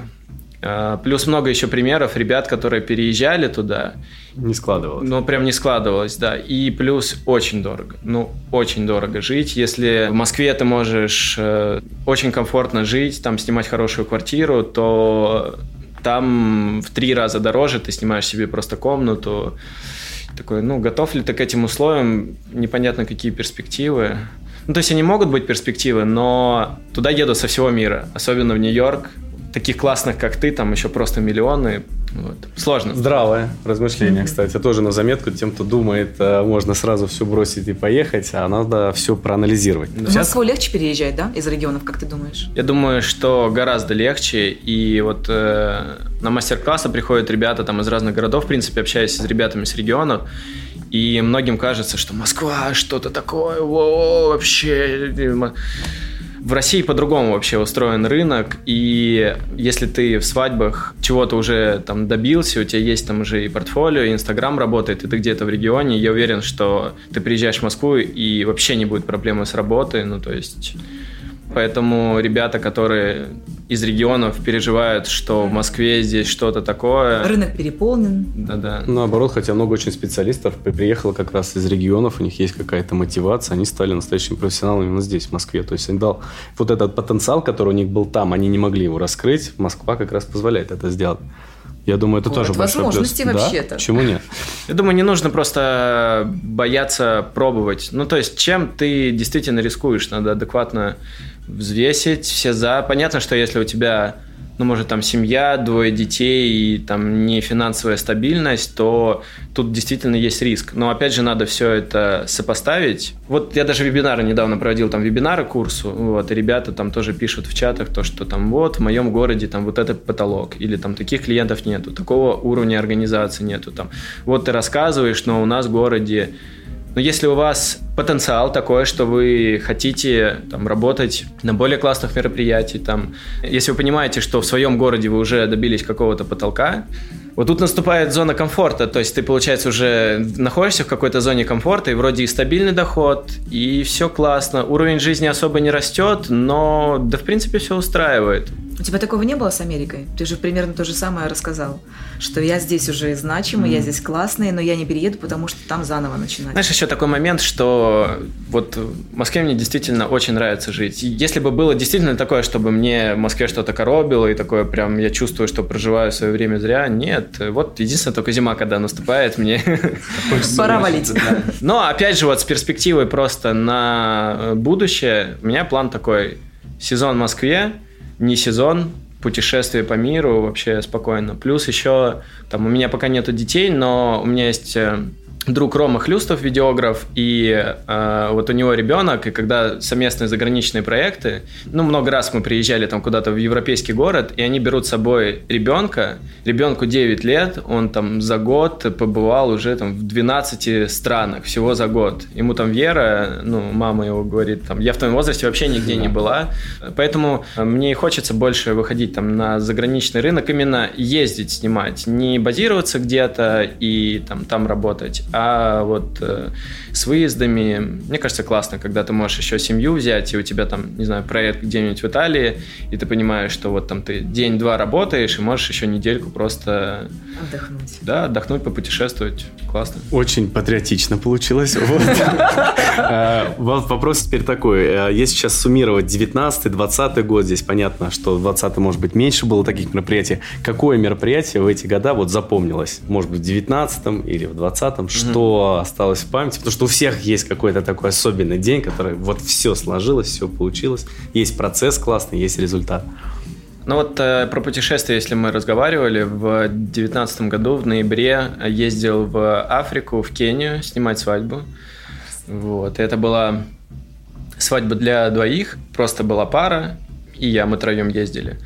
Плюс много еще примеров ребят, которые переезжали туда. Не складывалось. Ну, прям не складывалось, да. И плюс очень дорого. Ну, очень дорого жить. Если в Москве ты можешь э, очень комфортно жить, там снимать хорошую квартиру, то там в три раза дороже. Ты снимаешь себе просто комнату. Такой, ну, готов ли ты к этим условиям? Непонятно, какие перспективы. Ну, то есть они могут быть перспективы, но туда едут со всего мира. Особенно в Нью-Йорк. Таких классных, как ты, там еще просто миллионы. Вот. Сложно. Здравое размышление, кстати. Тоже на заметку тем, кто думает, можно сразу все бросить и поехать, а надо все проанализировать. Да. В Москву легче переезжать, да, из регионов, как ты думаешь? Я думаю, что гораздо легче. И вот э, на мастер-классы приходят ребята там из разных городов, в принципе, общаюсь с ребятами с регионов. И многим кажется, что Москва что-то такое, воу, вообще... В России по-другому вообще устроен рынок, и если ты в свадьбах чего-то уже там добился, у тебя есть там уже и портфолио, и Инстаграм работает, и ты где-то в регионе, я уверен, что ты приезжаешь в Москву, и вообще не будет проблемы с работой, ну то есть... Поэтому ребята, которые из регионов переживают, что в Москве здесь что-то такое. Рынок переполнен. Да-да. Наоборот, хотя много очень специалистов приехало как раз из регионов, у них есть какая-то мотивация, они стали настоящими профессионалами именно здесь, в Москве. То есть им дал вот этот потенциал, который у них был там, они не могли его раскрыть, Москва как раз позволяет это сделать. Я думаю, это вот, тоже большой плюс. Возможности вообще-то. Да? Почему нет? Я думаю, не нужно просто бояться пробовать. Ну, то есть, чем ты действительно рискуешь, надо адекватно взвесить все за. Понятно, что если у тебя, ну, может, там семья, двое детей и там не финансовая стабильность, то тут действительно есть риск. Но, опять же, надо все это сопоставить. Вот я даже вебинары недавно проводил, там, вебинары курсу, вот, и ребята там тоже пишут в чатах то, что там вот, в моем городе там вот этот потолок, или там таких клиентов нету, такого уровня организации нету, там, вот ты рассказываешь, но у нас в городе. Но если у вас потенциал такой, что вы хотите там работать на более классных мероприятиях, там, если вы понимаете, что в своем городе вы уже добились какого-то потолка, вот тут наступает зона комфорта, то есть ты, получается, уже находишься в какой-то зоне комфорта, и вроде и стабильный доход, и все классно, уровень жизни особо не растет, но да, в принципе, все устраивает. У тебя такого не было с Америкой? Ты же примерно то же самое рассказал, что я здесь уже значимый, mm. я здесь классный, но я не перееду, потому что там заново начинать. Знаешь, еще такой момент, что вот в Москве мне действительно очень нравится жить. Если бы было действительно такое, чтобы мне в Москве что-то коробило, и такое прям я чувствую, что проживаю свое время зря, нет. Вот единственное, только зима, когда наступает, мне пора валить. Но опять же, вот с перспективой просто на будущее, у меня план такой: сезон в Москве, не сезон, путешествие по миру вообще спокойно. Плюс еще, там, у меня пока нету детей, но у меня есть друг Рома Хлюстов, видеограф, и э, вот у него ребенок, и когда совместные заграничные проекты, ну, много раз мы приезжали там куда-то в европейский город, и они берут с собой ребенка, ребенку девять лет, он там за год побывал уже там в двенадцати странах, всего за год. Ему там Вера, ну, мама его говорит, там, я в том возрасте вообще нигде не была, поэтому мне и хочется больше выходить там на заграничный рынок, именно ездить, снимать, не базироваться где-то и там, там работать, а вот э, с выездами, мне кажется, классно, когда ты можешь еще семью взять, и у тебя там, не знаю, проект где-нибудь в Италии, и ты понимаешь, что вот там ты день-два работаешь, и можешь еще недельку просто... Отдохнуть. Да, отдохнуть, попутешествовать. Классно. Очень патриотично получилось. Вопрос теперь такой. Если сейчас суммировать девятнадцатый, двадцатый год, здесь понятно, что в двадцатом, может быть, меньше было таких мероприятий. Какое мероприятие в эти года вот запомнилось? Может быть, в девятнадцатом или в двадцатом? Что mm-hmm. осталось в памяти, потому что у всех есть какой-то такой особенный день, который вот все сложилось, все получилось, есть процесс классный, есть результат. Ну вот э, про путешествия, если мы разговаривали, в девятнадцатом году в ноябре ездил в Африку, в Кению снимать свадьбу. Вот. Это была свадьба для двоих, просто была пара, и я, мы троем ездили.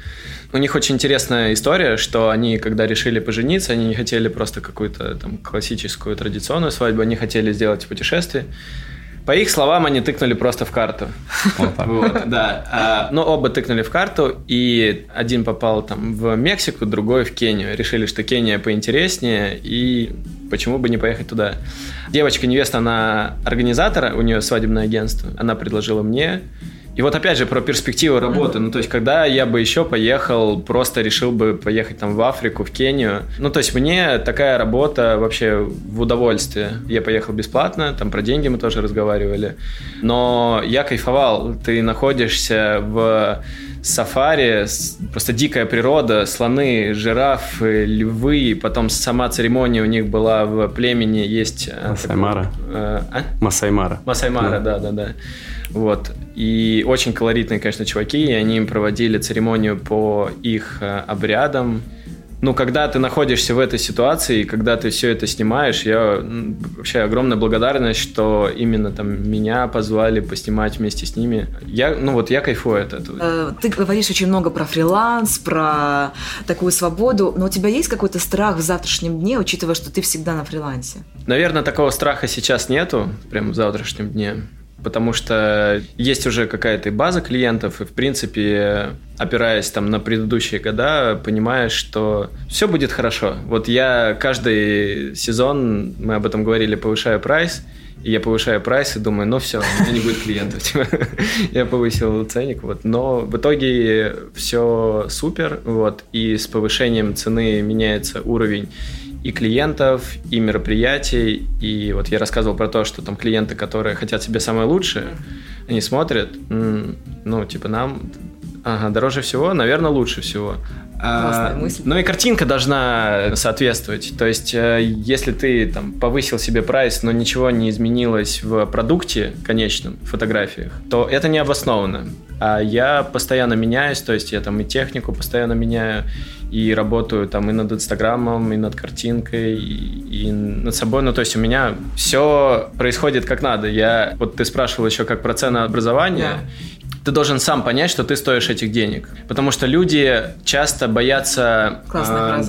У них очень интересная история, что они, когда решили пожениться, они не хотели просто какую-то там классическую традиционную свадьбу, они хотели сделать путешествие. По их словам, они тыкнули просто в карту. Вот, да. Но оба тыкнули в карту, и один попал там в Мексику, другой в Кению. Решили, что Кения поинтереснее, и почему бы не поехать туда. Девочка-невеста, она организатора, у нее свадебное агентство, она предложила мне. И вот опять же про перспективу работы, ну то есть когда я бы еще поехал, просто решил бы поехать там в Африку, в Кению, ну то есть мне такая работа вообще в удовольствие, я поехал бесплатно, там про деньги мы тоже разговаривали, но я кайфовал, ты находишься в сафари, просто дикая природа, слоны, жирафы, львы, потом сама церемония у них была в племени, есть... Масаймара. А? Масаймара. Масаймара, да-да-да. Вот. И очень колоритные, конечно, чуваки, и они проводили церемонию по их обрядам. Ну, когда ты находишься в этой ситуации, и когда ты все это снимаешь, я вообще огромная благодарность, что именно там меня позвали поснимать вместе с ними. Я, ну вот я кайфую от этого. Ты говоришь очень много про фриланс, про такую свободу, но у тебя есть какой-то страх в завтрашнем дне, учитывая, что ты всегда на фрилансе? Наверное, такого страха сейчас нету, прямо в завтрашнем дне. Потому что есть уже какая-то база клиентов, и, в принципе, опираясь там на предыдущие года, понимаешь, что все будет хорошо. Вот я каждый сезон, мы об этом говорили, повышаю прайс, Я повышаю прайс и думаю, ну все, у меня не будет клиентов. Я повысил ценник. Вот. Но в итоге все супер. Вот. И с повышением цены меняется уровень и клиентов, и мероприятий. И вот я рассказывал про то, что там клиенты, которые хотят себе самое лучшее, они смотрят, ну типа нам ага, дороже всего, наверное, лучше всего. А, ну и картинка должна соответствовать. То есть, если ты там повысил себе прайс, но ничего не изменилось в продукте конечном, в фотографиях, то это не обосновано. А я постоянно меняюсь, то есть я там и технику постоянно меняю, и работаю там и над инстаграмом, и над картинкой, и, и над собой. Ну, то есть у меня все происходит как надо. Я, вот ты спрашивал еще как про ценообразование. Yeah. Ты должен сам понять, что ты стоишь этих денег. Потому что люди часто боятся э,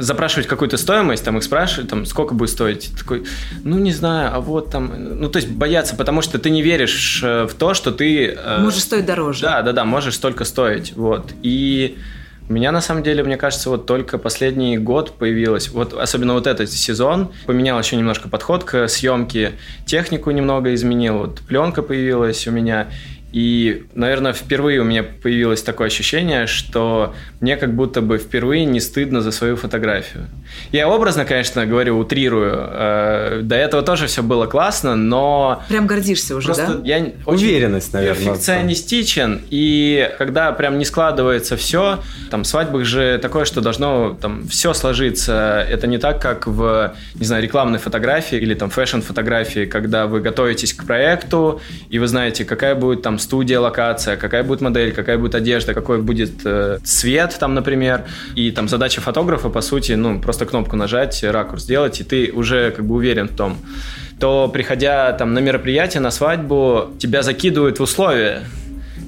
запрашивать какую-то стоимость, там их спрашивают, там, сколько будет стоить. Такой, ну, не знаю, а вот там... Ну, то есть боятся, потому что ты не веришь в то, что ты... Э, можешь стоить дороже. Да, да, да, можешь столько стоить. Вот. И у меня, на самом деле, мне кажется, вот только последний год появилось, вот особенно вот этот сезон, поменял еще немножко подход к съемке, технику немного изменил, вот пленка появилась у меня. И, наверное, впервые у меня появилось такое ощущение, что мне как будто бы впервые не стыдно за свою фотографию. Я образно, конечно, говорю, утрирую. До этого тоже все было классно, но... Прям гордишься уже, да? Я Уверенность, наверное. Перфекционистичен, и когда прям не складывается все, там, в свадьбах же такое, что должно там все сложиться. Это не так, как в, не знаю, рекламной фотографии или там фэшн-фотографии, когда вы готовитесь к проекту, и вы знаете, какая будет там студия, локация, какая будет модель, какая будет одежда, какой будет э, цвет, там, например. И там задача фотографа, по сути, ну, просто кнопку нажать, ракурс сделать, и ты уже как бы уверен в том. То, приходя там на мероприятие, на свадьбу, тебя закидывают в условия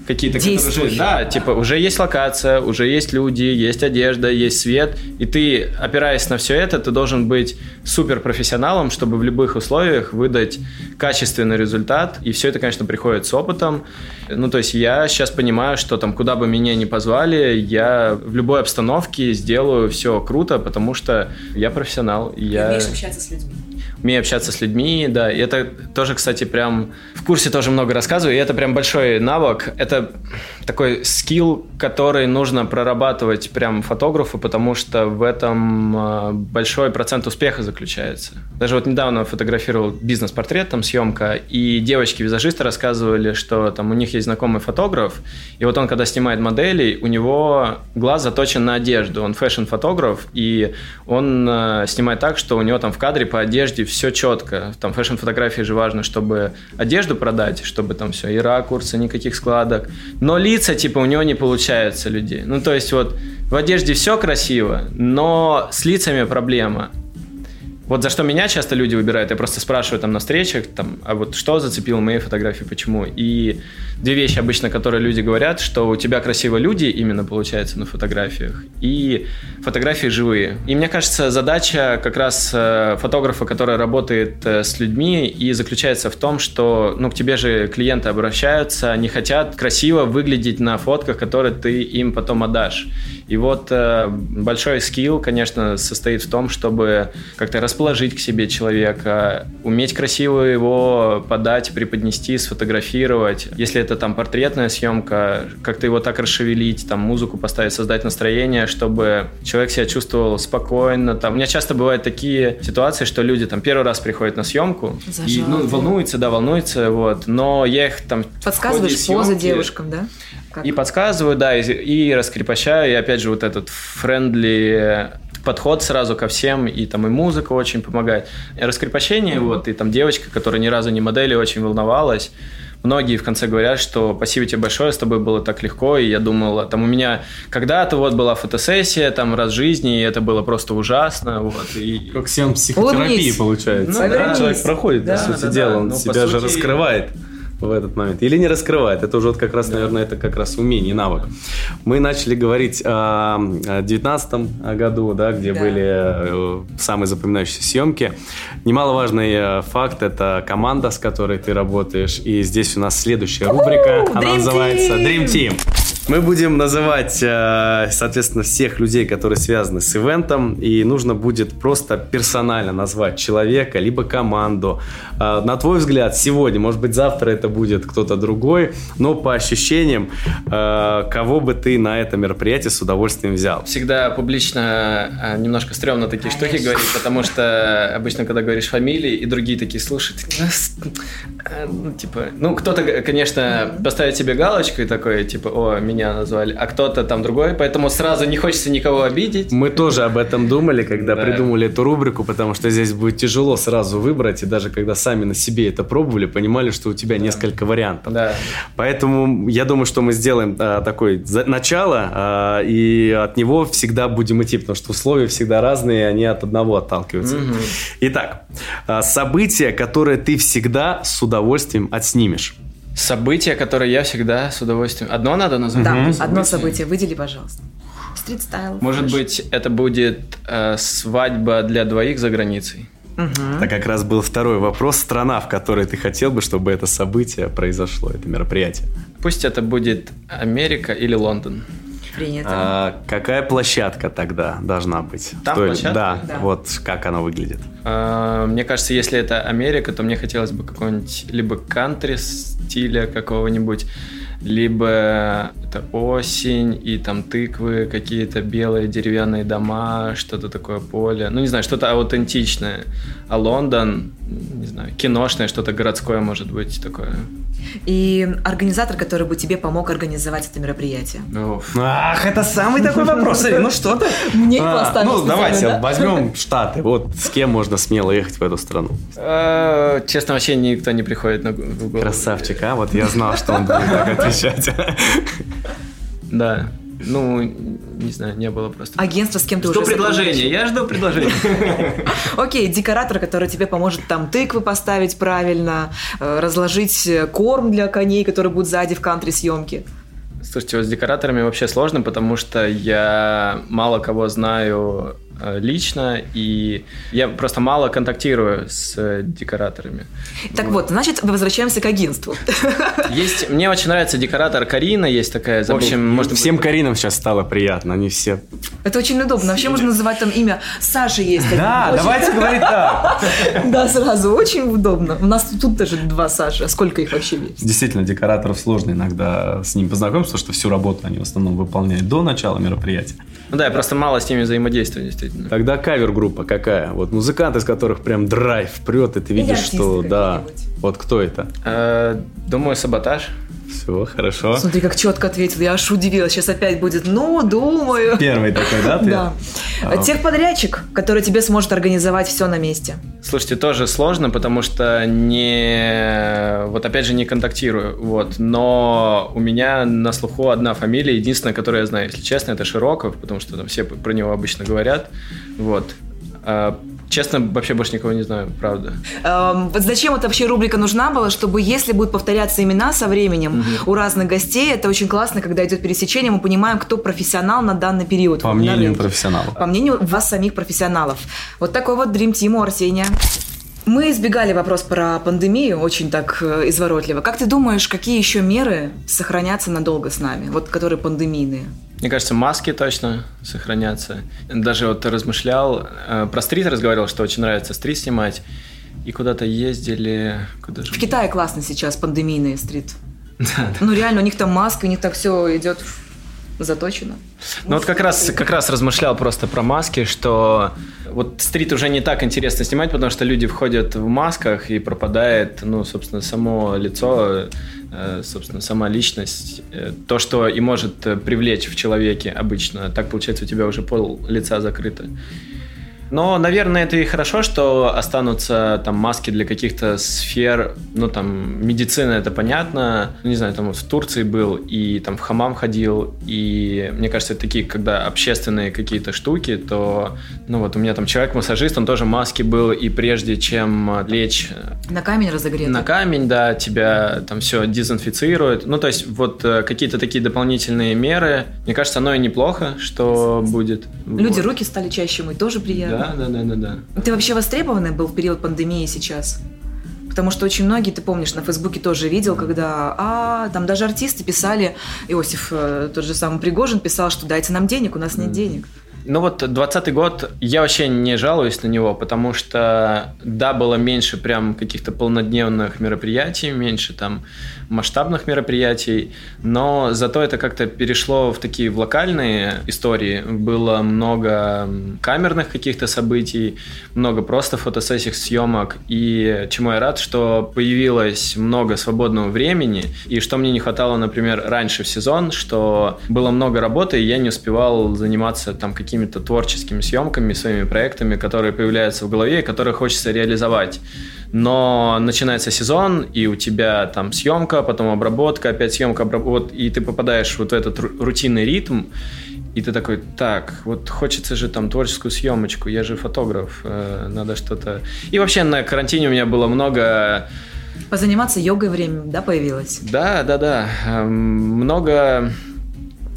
какие-то, которые уже, да, типа, уже есть локация, уже есть люди, есть одежда, есть свет, и ты, опираясь на все это, ты должен быть суперпрофессионалом, чтобы в любых условиях выдать качественный результат, и все это, конечно, приходит с опытом. Ну, то есть я сейчас понимаю, что там, куда бы меня ни позвали, я в любой обстановке сделаю все круто, потому что я профессионал. И я... умеешь общаться с людьми. Умею общаться с людьми, да, и это тоже, кстати, прям в курсе тоже много рассказываю, и это прям большой навык, это такой скилл, который нужно прорабатывать прям фотографу, потому что в этом большой процент успеха заключается. Даже вот недавно фотографировал бизнес-портрет, там съемка, и девочки-визажисты рассказывали, что там у них есть знакомый фотограф, и вот он, когда снимает моделей, у него глаз заточен на одежду, он фэшн-фотограф, и он снимает так, что у него там в кадре по одежде все четко. Там фэшн-фотографии же важно, чтобы одежду продать, чтобы там все, и ракурсы, никаких складок. Но лица, типа, у него не получается людей. Ну, то есть вот в одежде все красиво, но с лицами проблема. Вот за что меня часто люди выбирают, я просто спрашиваю там на встречах, там, а вот что зацепило мои фотографии, почему? И две вещи обычно, которые люди говорят, что у тебя красивые люди именно получаются на фотографиях, и фотографии живые. И мне кажется, задача как раз фотографа, который работает с людьми, и заключается в том, что, ну, к тебе же клиенты обращаются, они хотят красиво выглядеть на фотках, которые ты им потом отдашь. И вот большой скилл, конечно, состоит в том, чтобы как-то распространять, расположить к себе человека, уметь красиво его подать, преподнести, сфотографировать. Если это там портретная съемка, как-то его так расшевелить, там музыку поставить, создать настроение, чтобы человек себя чувствовал спокойно. Там. У меня часто бывают такие ситуации, что люди там первый раз приходят на съемку, и, ну, волнуются, да, волнуются, вот. Но я их там... Подсказываешь позы девушкам, да? Как? И подсказываю, да, и, и раскрепощаю, и опять же вот этот френдли... подход сразу ко всем, и там и музыка очень помогает. Раскрепощение, mm-hmm. вот, и там девочка, которая ни разу не модель, очень волновалась. Многие в конце говорят, что спасибо тебе большое, с тобой было так легко, и я думала, там у меня когда-то вот была фотосессия, там раз в жизни, и это было просто ужасно. Вот, и... Как всем психотерапии О, получается. Ну, да. Человек проходит, да, по сути да, дела, да, он ну, себя сути... же раскрывает. В этот момент. Или не раскрывает. Это уже вот как раз, да. наверное, это как раз умение, навык. Мы начали говорить о две тысячи девятнадцатом году, да, где да. были самые запоминающиеся съемки. Немаловажный факт – это команда, с которой ты работаешь. И здесь у нас следующая рубрика. Она называется «Dream Team». Мы будем называть, соответственно, всех людей, которые связаны с ивентом, и нужно будет просто персонально назвать человека, либо команду. На твой взгляд, сегодня, может быть, завтра это будет кто-то другой, но по ощущениям, кого бы ты на это мероприятие с удовольствием взял? Всегда публично немножко стрёмно такие штуки говорить, потому что обычно, когда говоришь фамилии, и другие такие слушают, ну, типа, ну, кто-то, конечно, поставит себе галочку и такой, типа, о, меня назвали, а кто-то там другой, поэтому сразу не хочется никого обидеть. Мы тоже об этом думали, когда да. придумали эту рубрику, потому что здесь будет тяжело сразу выбрать, и даже когда сами на себе это пробовали, понимали, что у тебя да. несколько вариантов. Да. Поэтому я думаю, что мы сделаем а, такое за- начало, а, и от него всегда будем идти, потому что условия всегда разные, они от одного отталкиваются. Угу. Итак, а, события, которые ты всегда с удовольствием отснимешь. События, которые я всегда с удовольствием... Одно надо назвать? Да, mm-hmm. одно событие. Выдели, пожалуйста. Стрит-стайл. Может хорошо. быть, это будет э, свадьба для двоих за границей. Mm-hmm. Это как раз был второй вопрос. Страна, в которой ты хотел бы, чтобы это событие произошло, это мероприятие. Пусть это будет Америка или Лондон. Принято. А, какая площадка тогда должна быть? Там Той, площадка? Да, да, вот как она выглядит. А, мне кажется, если это Америка, то мне хотелось бы какого-нибудь либо кантри стиля какого-нибудь, либо это осень, и там тыквы, какие-то белые деревянные дома, что-то такое поле. Ну, не знаю, что-то аутентичное. А Лондон, не знаю, киношное, что-то городское, может быть, такое. И организатор, который бы тебе помог организовать это мероприятие. Ах, это самый такой вопрос. Ну что ты? Мне его оставить. Ну, давайте возьмем Штаты. Вот с кем можно смело ехать в эту страну? Честно, вообще никто не приходит на голову. Красавчик, а? Вот я знал, что он будет так отвечать. Да. Ну, не знаю, не было просто. Агентство с кем ты жду уже... Жду предложения, я жду предложения. Окей, декоратор, который тебе поможет там тыквы поставить правильно, разложить корм для коней, которые будут сзади в кантри съемки. Слушайте, вот с декораторами вообще сложно, потому что я мало кого знаю лично, и я просто мало контактирую с декораторами. Так вот, вот значит, возвращаемся к агентству. Есть, мне очень нравится декоратор Карина, есть такая... В общем, может, всем быть... Каринам сейчас стало приятно, они все... Это очень удобно, вообще можно называть там имя Саши есть. Да, очень... давайте говорить так. Да, сразу, очень удобно. У нас тут даже два Саши, а сколько их вообще есть? Действительно, декораторов сложно иногда с ним познакомиться, потому что всю работу они в основном выполняют до начала мероприятия. Ну да, я просто мало с ними взаимодействую, действительно. Тогда кавер-группа какая? Вот музыканты, из которых прям драйв прет, и ты видишь, и что... Да. Вот кто это? Э-э, думаю, Саботаж. Все, хорошо. Смотри, как четко ответил, я аж удивилась. Сейчас опять будет, ну, думаю. Первый такой, да, ты? Да. Техподрядчик, который тебе сможет организовать все на месте. Слушайте, тоже сложно, потому что не... Вот опять же, не контактирую, вот. Но у меня на слуху одна фамилия, единственная, которую я знаю, если честно, это Широков, потому что там все про него обычно говорят, вот. Честно, вообще больше никого не знаю, правда. Эм, вот зачем эта вообще рубрика нужна была, чтобы если будут повторяться имена со временем угу. у разных гостей, это очень классно, когда идет пересечение, мы понимаем, кто профессионал на данный период. По мнению профессионалов. По мнению вас самих профессионалов. Вот такой вот Dream Team у Арсения. Мы избегали вопрос про пандемию очень так изворотливо. Как ты думаешь, какие еще меры сохранятся надолго с нами, вот которые пандемийные? Мне кажется, маски точно сохранятся. Даже вот размышлял, э, про стрит разговаривал, что очень нравится стрит снимать. И куда-то ездили... Куда же в мы... Китае классно сейчас пандемийный стрит. Да, ну да. Реально, у них там маски, у них так все идет заточено. Ну вот как раз, как раз размышлял просто про маски, что вот стрит уже не так интересно снимать, потому что люди входят в масках и пропадает, ну, собственно, само лицо... собственно, сама личность, то, что и может привлечь в человеке обычно. Так, получается, у тебя уже пол лица закрыто. Но, наверное, это и хорошо, что останутся там маски для каких-то сфер, ну, там, медицина, это понятно. Ну, не знаю, там вот в Турции был, и там в хамам ходил, и, мне кажется, это такие, когда общественные какие-то штуки, то, ну, вот у меня там человек-массажист, он тоже маски был, и прежде чем лечь... На камень разогретый. На камень, да, тебя там все дезинфицируют. Ну, то есть, вот какие-то такие дополнительные меры. Мне кажется, оно и неплохо, что будет. Люди вот. Руки стали чаще мыть, тоже приятно. Да, да, да, да, да. Ты вообще востребованный был в период пандемии сейчас? Потому что очень многие, ты помнишь, на Фейсбуке тоже видел, когда а, там даже артисты писали, Иосиф, тот же самый Пригожин, писал, что дайте нам денег, у нас нет денег. Ну вот двадцатый год, я вообще не жалуюсь на него, потому что, да, было меньше прям каких-то полнодневных мероприятий, меньше там масштабных мероприятий, но зато это как-то перешло в такие в локальные истории. Было много камерных каких-то событий, много просто фотосессий, съемок, и чему я рад, что появилось много свободного времени, и что мне не хватало, например, раньше в сезон, что было много работы, и я не успевал заниматься там какими-то какими-то творческими съемками, своими проектами, которые появляются в голове и которые хочется реализовать. Но начинается сезон, и у тебя там съемка, потом обработка, опять съемка, обработка, и ты попадаешь вот в этот рутинный ритм, и ты такой, так, вот хочется же там творческую съемочку, я же фотограф, надо что-то... И вообще на карантине у меня было много... Позаниматься йогой время, да, появилось? Да, да, да. Много...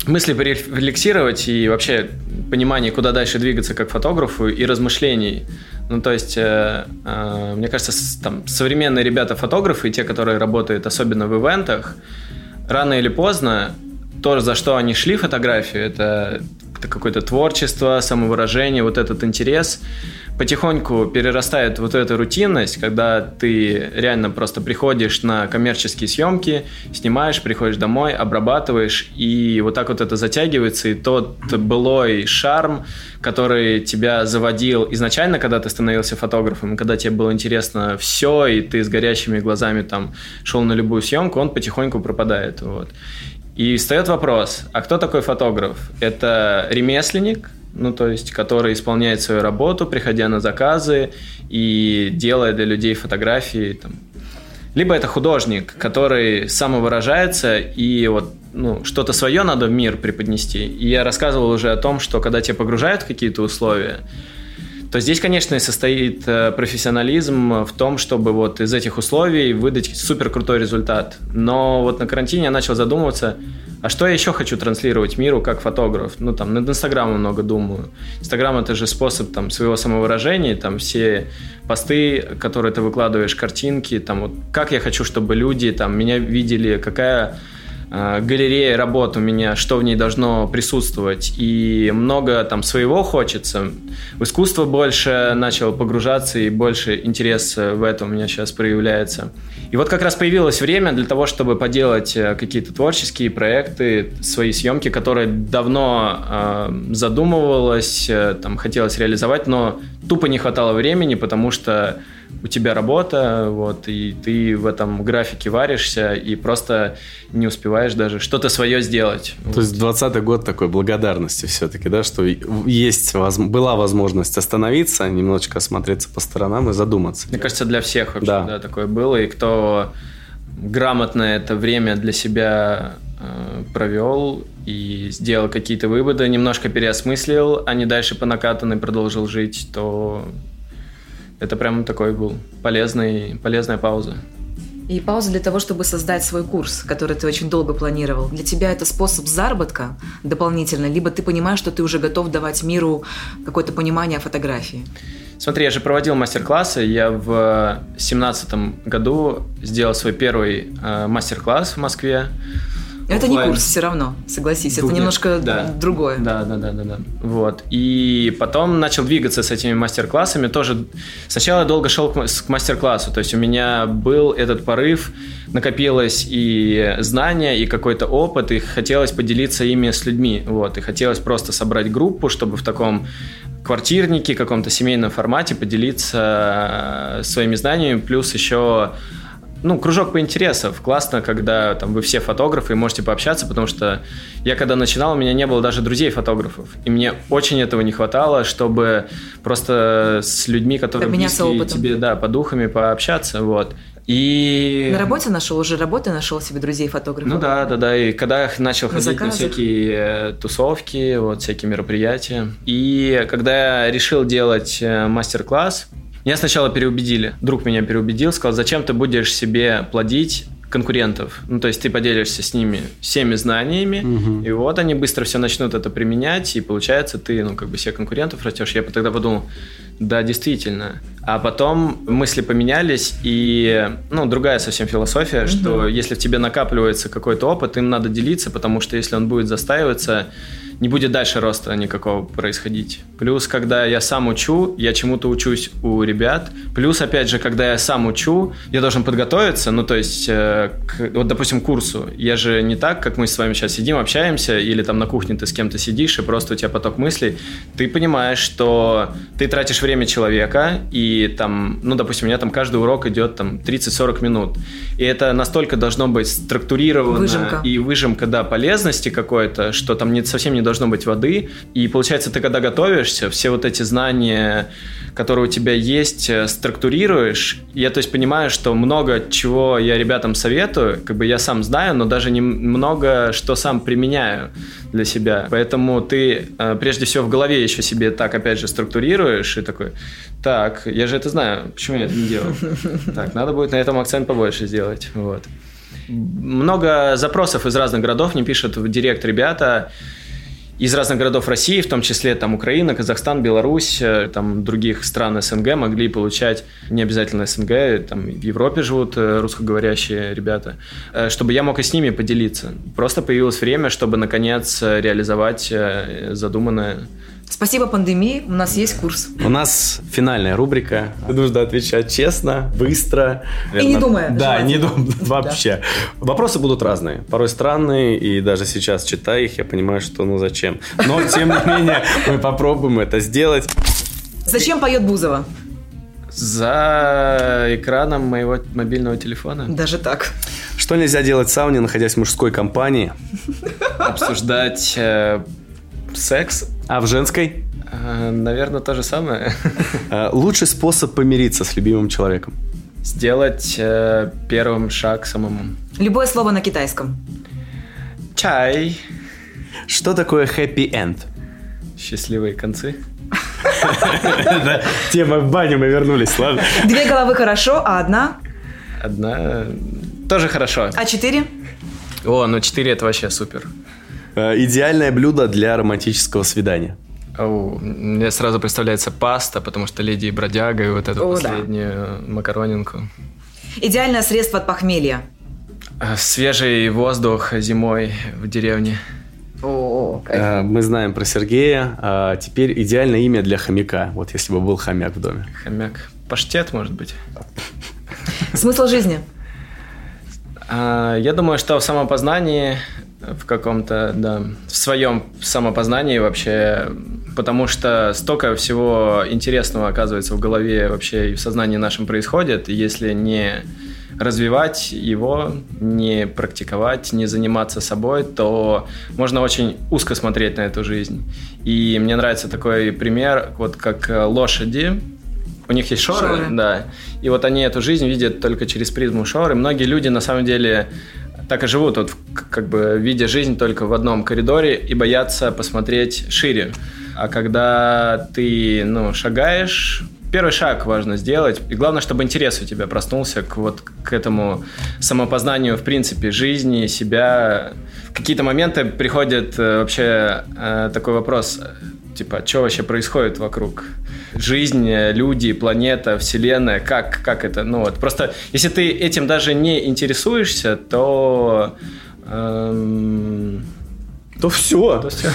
мысли порефлексировать и вообще понимание, куда дальше двигаться как фотографу, и размышлений. Ну, то есть, э, э, мне кажется, с, там, современные ребята-фотографы, те, которые работают особенно в ивентах, рано или поздно, то, за что они шли фотографию, это, это какое-то творчество, самовыражение, вот этот интерес, потихоньку перерастает вот эта рутинность, когда ты реально просто приходишь на коммерческие съемки, снимаешь, приходишь домой, обрабатываешь, и вот так вот это затягивается, и тот былой шарм, который тебя заводил изначально, когда ты становился фотографом, когда тебе было интересно все, и ты с горящими глазами там шел на любую съемку, он потихоньку пропадает, вот. И встает вопрос, а кто такой фотограф? Это ремесленник, ну, то есть, который исполняет свою работу, приходя на заказы и делая для людей фотографии. Там. Либо это художник, который самовыражается, и вот, ну, что-то свое надо в мир преподнести. И я рассказывал уже о том, что когда тебя погружают в какие-то условия, то здесь, конечно, и состоит профессионализм в том, чтобы вот из этих условий выдать суперкрутой результат. Но вот на карантине я начал задумываться, а что я еще хочу транслировать миру как фотограф? Ну, там, над Инстаграмом много думаю. Инстаграм – это же способ там своего самовыражения, там, все посты, которые ты выкладываешь, картинки, там, вот, как я хочу, чтобы люди там меня видели, какая... галерея работ у меня, что в ней должно присутствовать, и много там своего хочется. В искусство больше начал погружаться, и больше интерес в этом у меня сейчас проявляется. И вот как раз появилось время для того, чтобы поделать какие-то творческие проекты, свои съемки, которые давно э, задумывалось, э, там, хотелось реализовать, но тупо не хватало времени, потому что у тебя работа, вот, и ты в этом графике варишься и просто не успеваешь даже что-то свое сделать. То вот. Есть двадцатый год такой благодарности все-таки, да, что есть, была возможность остановиться, немножечко осмотреться по сторонам и задуматься. Мне кажется, для всех вообще, да. Да, такое было, и кто грамотно это время для себя э, провел и сделал какие-то выводы, немножко переосмыслил, а не дальше по накатанной продолжил жить, то... Это прям такой был полезный, полезная пауза. И пауза для того, чтобы создать свой курс, который ты очень долго планировал. Для тебя это способ заработка дополнительно, либо ты понимаешь, что ты уже готов давать миру какое-то понимание о фотографии? Смотри, я же проводил мастер-классы. Я в две тысячи семнадцатом году сделал свой первый э, мастер-класс в Москве. Это не курс все равно, согласись, Дух, это немножко да, другое. Да, да, да, да, да. Вот. И потом начал двигаться с этими мастер-классами. Тоже сначала я долго шел к мастер-классу, то есть у меня был этот порыв, накопилось и знания, и какой-то опыт, и хотелось поделиться ими с людьми. Вот. И хотелось просто собрать группу, чтобы в таком квартирнике, каком-то семейном формате поделиться своими знаниями, плюс еще... Ну, кружок по интересам. Классно, когда там, вы все фотографы и можете пообщаться, потому что я когда начинал, у меня не было даже друзей-фотографов. И мне очень этого не хватало, чтобы просто с людьми, которые близки тебе, да, по духами пообщаться. Вот. И... На работе нашел, уже работы нашел себе друзей-фотографов. Ну да, да, да. И когда я начал на ходить заказах. На всякие тусовки, вот, всякие мероприятия. И когда я решил делать мастер-класс, меня сначала переубедили. Друг меня переубедил, сказал, зачем ты будешь себе плодить конкурентов? Ну, то есть ты поделишься с ними всеми знаниями, угу. И вот они быстро все начнут это применять, и получается ты, ну, как бы себе конкурентов растешь. Я тогда подумал, да, действительно. А потом мысли поменялись, и, ну, другая совсем философия, mm-hmm. что если в тебе накапливается какой-то опыт, им надо делиться, потому что если он будет застаиваться, не будет дальше роста никакого происходить. Плюс, когда я сам учу, я чему-то учусь у ребят. Плюс, опять же, когда я сам учу, я должен подготовиться, ну, то есть, э, к, вот, допустим, к курсу. Я же не так, как мы с вами сейчас сидим, общаемся, или там на кухне ты с кем-то сидишь, и просто у тебя поток мыслей. Ты понимаешь, что ты тратишь время человека, и И там, ну, допустим, у меня там каждый урок идет там тридцать-сорок минут. И это настолько должно быть структурировано выжимка. И выжимка, да, полезности какой-то, что там не, совсем не должно быть воды. И получается, ты когда готовишься, все вот эти знания, которые у тебя есть, структурируешь. Я, то есть, понимаю, что много чего я ребятам советую, как бы я сам знаю, но даже немного что сам применяю для себя. Поэтому ты, прежде всего, в голове еще себе так, опять же, структурируешь и такой, так, я же это знаю, почему я это не делал? Так, надо будет на этом акцент побольше сделать, вот. Много запросов из разных городов мне пишут в директ ребята, из разных городов России, в том числе там Украина, Казахстан, Беларусь, там других стран СНГ могли получать, не обязательно СНГ, там в Европе живут русскоговорящие ребята, чтобы я мог и с ними поделиться. Просто появилось время, чтобы наконец реализовать задуманное. Спасибо пандемии, у нас есть курс. У нас финальная рубрика. Нужно отвечать честно, быстро. И не думая. Да, не думая вообще. Вопросы будут разные, порой странные, и даже сейчас, читая их, я понимаю, что ну зачем. Но, тем не менее, мы попробуем это сделать. Зачем поет Бузова? За экраном моего мобильного телефона. Даже так. Что нельзя делать в сауне, находясь в мужской компании? Обсуждать секс. А в женской? Наверное, то же самое. Лучший способ помириться с любимым человеком? Сделать э, первым шаг самому. Любое слово на китайском. Чай. Что такое хэппи-энд? Счастливые концы. Тема в баню, мы вернулись, ладно. Две головы хорошо, а одна? Одна тоже хорошо. А четыре? О, ну четыре это вообще супер. Идеальное блюдо для романтического свидания. О, мне сразу представляется паста, потому что «Леди и бродяга» и вот эту О, последнюю да. макаронинку. Идеальное средство от похмелья. Свежий воздух зимой в деревне. О, кайф. Мы знаем про Сергея. Теперь идеальное имя для хомяка. Вот если бы был хомяк в доме. Хомяк. Паштет, может быть. Смысл жизни? Я думаю, что в самопознании... В каком-то, да, в своем самопознании вообще, потому что столько всего интересного, оказывается, в голове вообще и в сознании нашем происходит, и если не развивать его, не практиковать, не заниматься собой, то можно очень узко смотреть на эту жизнь. И мне нравится такой пример, вот как лошади. У них есть шоры, шоры, да, и вот они эту жизнь видят только через призму шоры. Многие люди, на самом деле, так и живут, вот, как бы видя жизнь только в одном коридоре и боятся посмотреть шире. А когда ты, ну, шагаешь, первый шаг важно сделать. И главное, чтобы интерес у тебя проснулся к, вот, к этому самопознанию, в принципе, жизни, себя. В какие-то моменты приходит вообще э, такой вопрос, типа, что вообще происходит вокруг? Жизнь, люди, планета, вселенная, как, как это? Ну вот, просто если ты этим даже не интересуешься, то... Эм... То все. То все.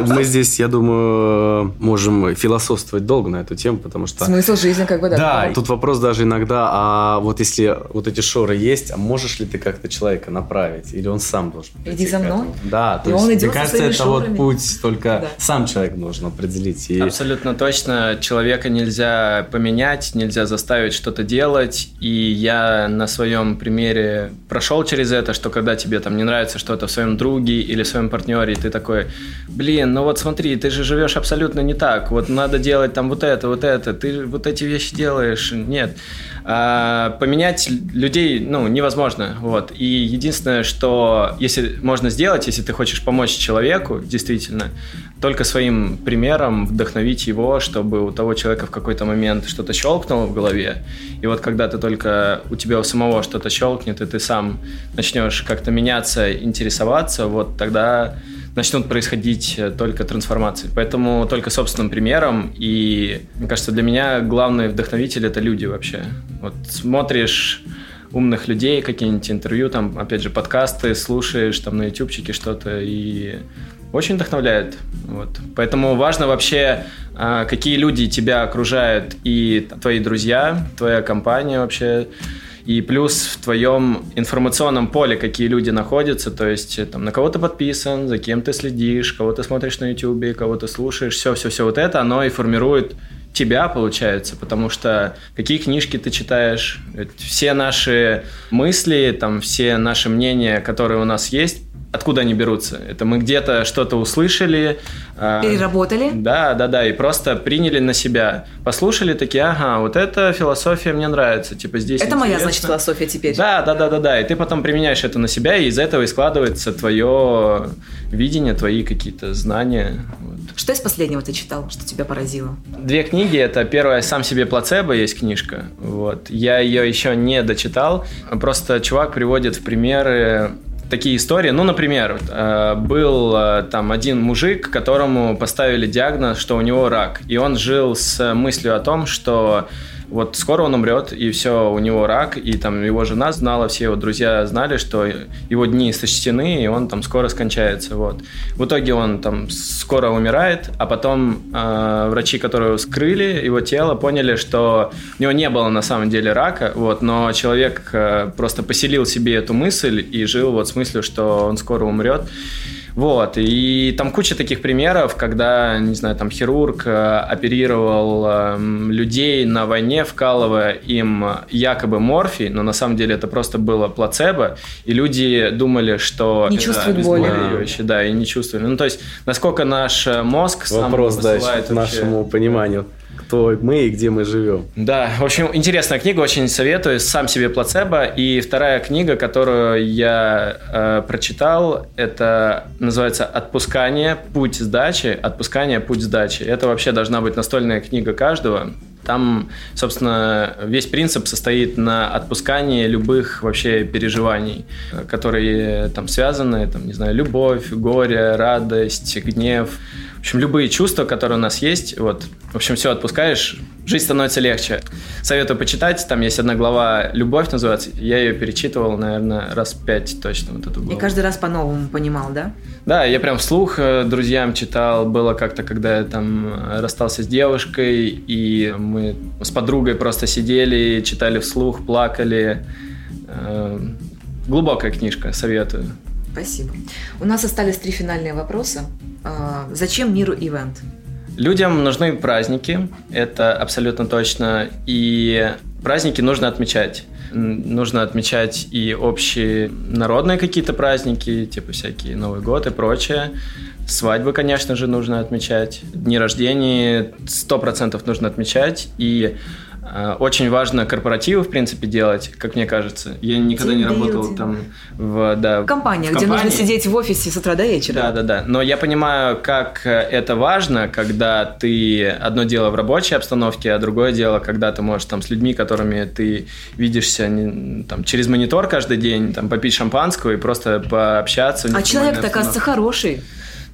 Мы здесь, я думаю, можем философствовать долго на эту тему, потому что... Смысл жизни как бы, да. Да, тут вопрос даже иногда, а вот если вот эти шоры есть, а можешь ли ты как-то человека направить? Или он сам должен прийти? Иди за мной. Да, то есть, мне кажется, это шорами. Вот путь, только да. Сам человек должен определить. И... Абсолютно точно. Человека нельзя поменять, нельзя заставить что-то делать. И я на своем примере прошел через это, что когда тебе там не нравится что-то в своем друге или в своем партнере, и ты такой, блин, ну вот смотри, ты же живешь абсолютно не так, вот надо делать там вот это, вот это, ты вот эти вещи делаешь, нет. А, поменять людей, ну, невозможно, вот. И единственное, что если можно сделать, если ты хочешь помочь человеку, действительно, только своим примером вдохновить его, чтобы у того человека в какой-то момент что-то щелкнуло в голове, и вот когда ты только, у тебя у самого что-то щелкнет, и ты сам начнешь как-то меняться, интересоваться, вот тогда... начнут происходить только трансформации. Поэтому только собственным примером. И, мне кажется, для меня главный вдохновитель – это люди вообще. Вот смотришь умных людей, какие-нибудь интервью, там, опять же, подкасты, слушаешь там на ютубчике что-то, и очень вдохновляет. Вот. Поэтому важно вообще, какие люди тебя окружают, и твои друзья, твоя компания вообще, и плюс в твоем информационном поле, какие люди находятся, то есть там, на кого ты подписан, за кем ты следишь, кого ты смотришь на ютубе, кого ты слушаешь, все-все-все вот это, оно и формирует тебя, получается, потому что какие книжки ты читаешь, все наши мысли, там, все наши мнения, которые у нас есть, откуда они берутся? Это мы где-то что-то услышали. Переработали. Э, да, да, да, и просто приняли на себя. Послушали, такие, ага, вот эта философия мне нравится. Типа здесь это интересно. Моя, значит, философия теперь. Да, да, да, да, да. И ты потом применяешь это на себя, и из этого и складывается твое видение, твои какие-то знания. Вот. Что из последнего ты читал, что тебя поразило? Две книги. Это первая «Сам себе плацебо» есть книжка. Вот. Я ее еще не дочитал. Просто чувак приводит в примеры такие истории. Ну, например, был там один мужик, которому поставили диагноз, что у него рак, и он жил с мыслью о том, что вот скоро он умрет, и все, у него рак, и там его жена знала, все его друзья знали, что его дни сочтены, и он там скоро скончается, вот. В итоге он там скоро умирает, а потом э, врачи, которые вскрыли его тело, поняли, что у него не было на самом деле рака, вот, но человек э, просто поселил себе эту мысль и жил вот с мыслью, что он скоро умрет. Вот, и там куча таких примеров, когда, не знаю, там хирург оперировал людей на войне, вкалывая им якобы морфий, но на самом деле это просто было плацебо, и люди думали, что... Не чувствуют да, боли. Вещи, да, и не чувствовали. Ну, то есть, насколько наш мозг сам вопрос, да, к нашему пониманию. Кто мы и где мы живем. Да, в общем, интересная книга, очень советую, «Сам себе плацебо». И вторая книга, которую я э, прочитал, это называется «Отпускание. Путь сдачи». «Отпускание. Путь сдачи». Это вообще должна быть настольная книга каждого. Там, собственно, весь принцип состоит на отпускании любых вообще переживаний, которые там связаны, там, не знаю, любовь, горе, радость, гнев. В общем, любые чувства, которые у нас есть, вот, в общем, все отпускаешь, жизнь становится легче. Советую почитать, там есть одна глава «Любовь» называется, я ее перечитывал, наверное, раз пять точно вот эту главу. И каждый раз по-новому понимал, да? Да, я прям вслух друзьям читал, было как-то, когда я там расстался с девушкой, и мы с подругой просто сидели, читали вслух, плакали. Глубокая книжка, советую. Спасибо. У нас остались три финальные вопроса. Зачем миру ивент? Людям нужны праздники, это абсолютно точно, и праздники нужно отмечать. Нужно отмечать и общие народные какие-то праздники, типа всякие Новый год и прочее. Свадьбы, конечно же, нужно отмечать. Дни рождения сто процентов нужно отмечать, и очень важно корпоративы, в принципе, делать, как мне кажется. Я никогда не работал там в, да, в компаниях, где нужно сидеть в офисе с утра до вечера. Да, да, да. Но я понимаю, как это важно, когда ты одно дело в рабочей обстановке, а другое дело, когда ты можешь там с людьми, которыми ты видишься там, через монитор каждый день, там, попить шампанского и просто пообщаться. А человек-то, оказывается, хороший.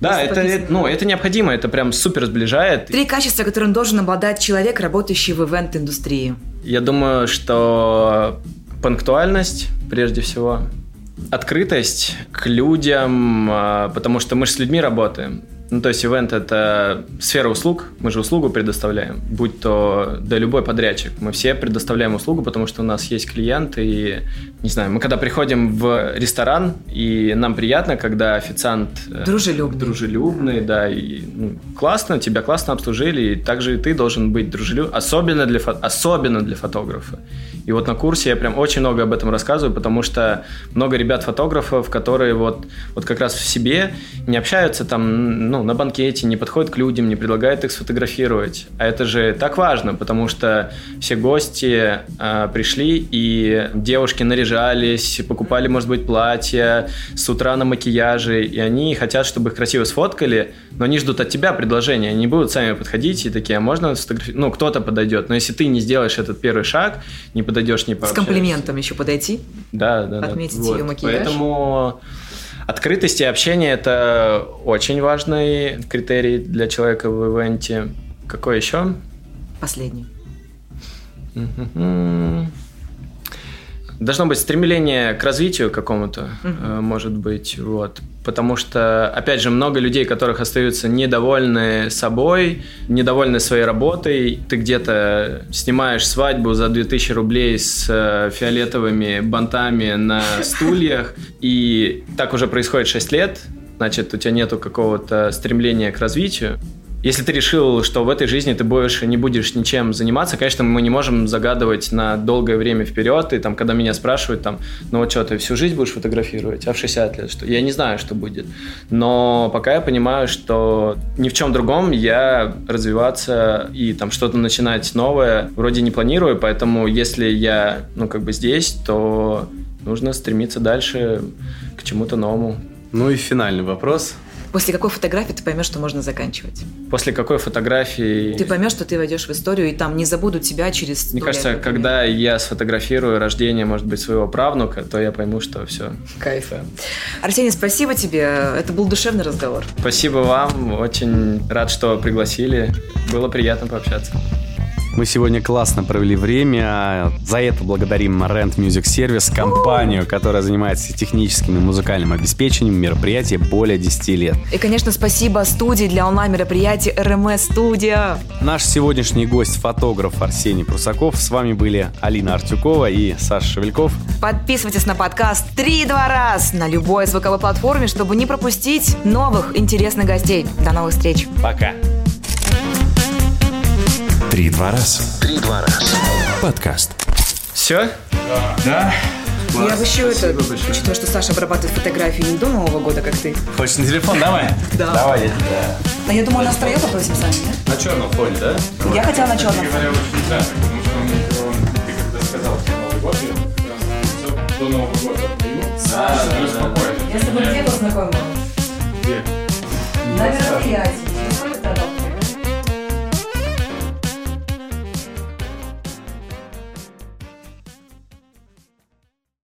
Да, это, это, ну, это необходимо, это прям супер сближает. Три качества, которым должен обладать человек, работающий в ивент-индустрии. Я думаю, что пунктуальность, прежде всего, открытость к людям, потому что мы же с людьми работаем. Ну, то есть ивент – это сфера услуг, мы же услугу предоставляем, будь то, да, любой подрядчик. Мы все предоставляем услугу, потому что у нас есть клиент, и, не знаю, мы когда приходим в ресторан, и нам приятно, когда официант… Дружелюбный. Дружелюбный, да, и ну, классно, тебя классно обслужили, и также и ты должен быть дружелюбным, особенно для, фо- особенно для фотографа. И вот на курсе я прям очень много об этом рассказываю, потому что много ребят-фотографов, которые вот, вот как раз в себе не общаются там, ну, на банкете, не подходит к людям, не предлагает их сфотографировать. А это же так важно, потому что все гости э, пришли, и девушки наряжались, покупали, может быть, платья, с утра на макияже, и они хотят, чтобы их красиво сфоткали, но они ждут от тебя предложения, они будут сами подходить и такие, а можно сфотографировать? Ну, кто-то подойдет, но если ты не сделаешь этот первый шаг, не подойдешь, не пообщаешься. С комплиментом еще подойти? Да, да, да. Отметить вот. Ее макияж? Поэтому... Открытость и общение – это очень важный критерий для человека в ивенте. Какой еще? Последний. Mm-hmm. Должно быть стремление к развитию какому-то, mm-hmm. может быть, вот. Потому что, опять же, много людей, которых остаются недовольны собой, недовольны своей работой. Ты где-то снимаешь свадьбу за две тысячи рублей с фиолетовыми бантами на стульях, и так уже происходит шесть лет, значит, у тебя нету какого-то стремления к развитию. Если ты решил, что в этой жизни ты больше не будешь ничем заниматься, конечно, мы не можем загадывать на долгое время вперед. И там, когда меня спрашивают, там, ну вот что, ты всю жизнь будешь фотографировать, а в шестьдесят лет? Что? Я не знаю, что будет. Но пока я понимаю, что ни в чем другом я развиваться и там что-то начинать новое вроде не планирую. Поэтому если я, ну, как бы здесь, то нужно стремиться дальше к чему-то новому. Ну и финальный вопрос. После какой фотографии ты поймешь, что можно заканчивать? После какой фотографии? Ты поймешь, что ты войдешь в историю, и там не забудут тебя через сто лет. Мне кажется, лет, когда я сфотографирую рождение, может быть, своего правнука, то я пойму, что все. Кайф. Арсений, спасибо тебе. Это был душевный разговор. Спасибо вам. Очень рад, что пригласили. Было приятно пообщаться. Мы сегодня классно провели время. За это благодарим Rent Music Service, компанию, которая занимается техническим и музыкальным обеспечением мероприятия более десяти лет. И, конечно, спасибо студии для онлайн-мероприятий эр эм эс Studio. Наш сегодняшний гость – фотограф Арсений Прусаков. С вами были Алина Артюкова и Саша Шевельков. Подписывайтесь на подкаст «Три-два раз» на любой звуковой платформе, чтобы не пропустить новых интересных гостей. До новых встреч. Пока. Три-два раз. Три-два раз. Подкаст. Все? Да. Да? Класс. Я бы еще это, учитывая, что Саша обрабатывает фотографии не до Нового года, как ты. Хочешь на телефон? Давай. Да. Давай, я тебя. Я думаю, у нас втроем попросим Сашу, да? На черном фоне, да? Я хотела на черном фоне. Я говорю, очень часто, потому что ты когда сказал, что Новый год, я все до Нового года. Саша, ты успокойся. Я с тобой где познакомилась? Где? На мероприятии.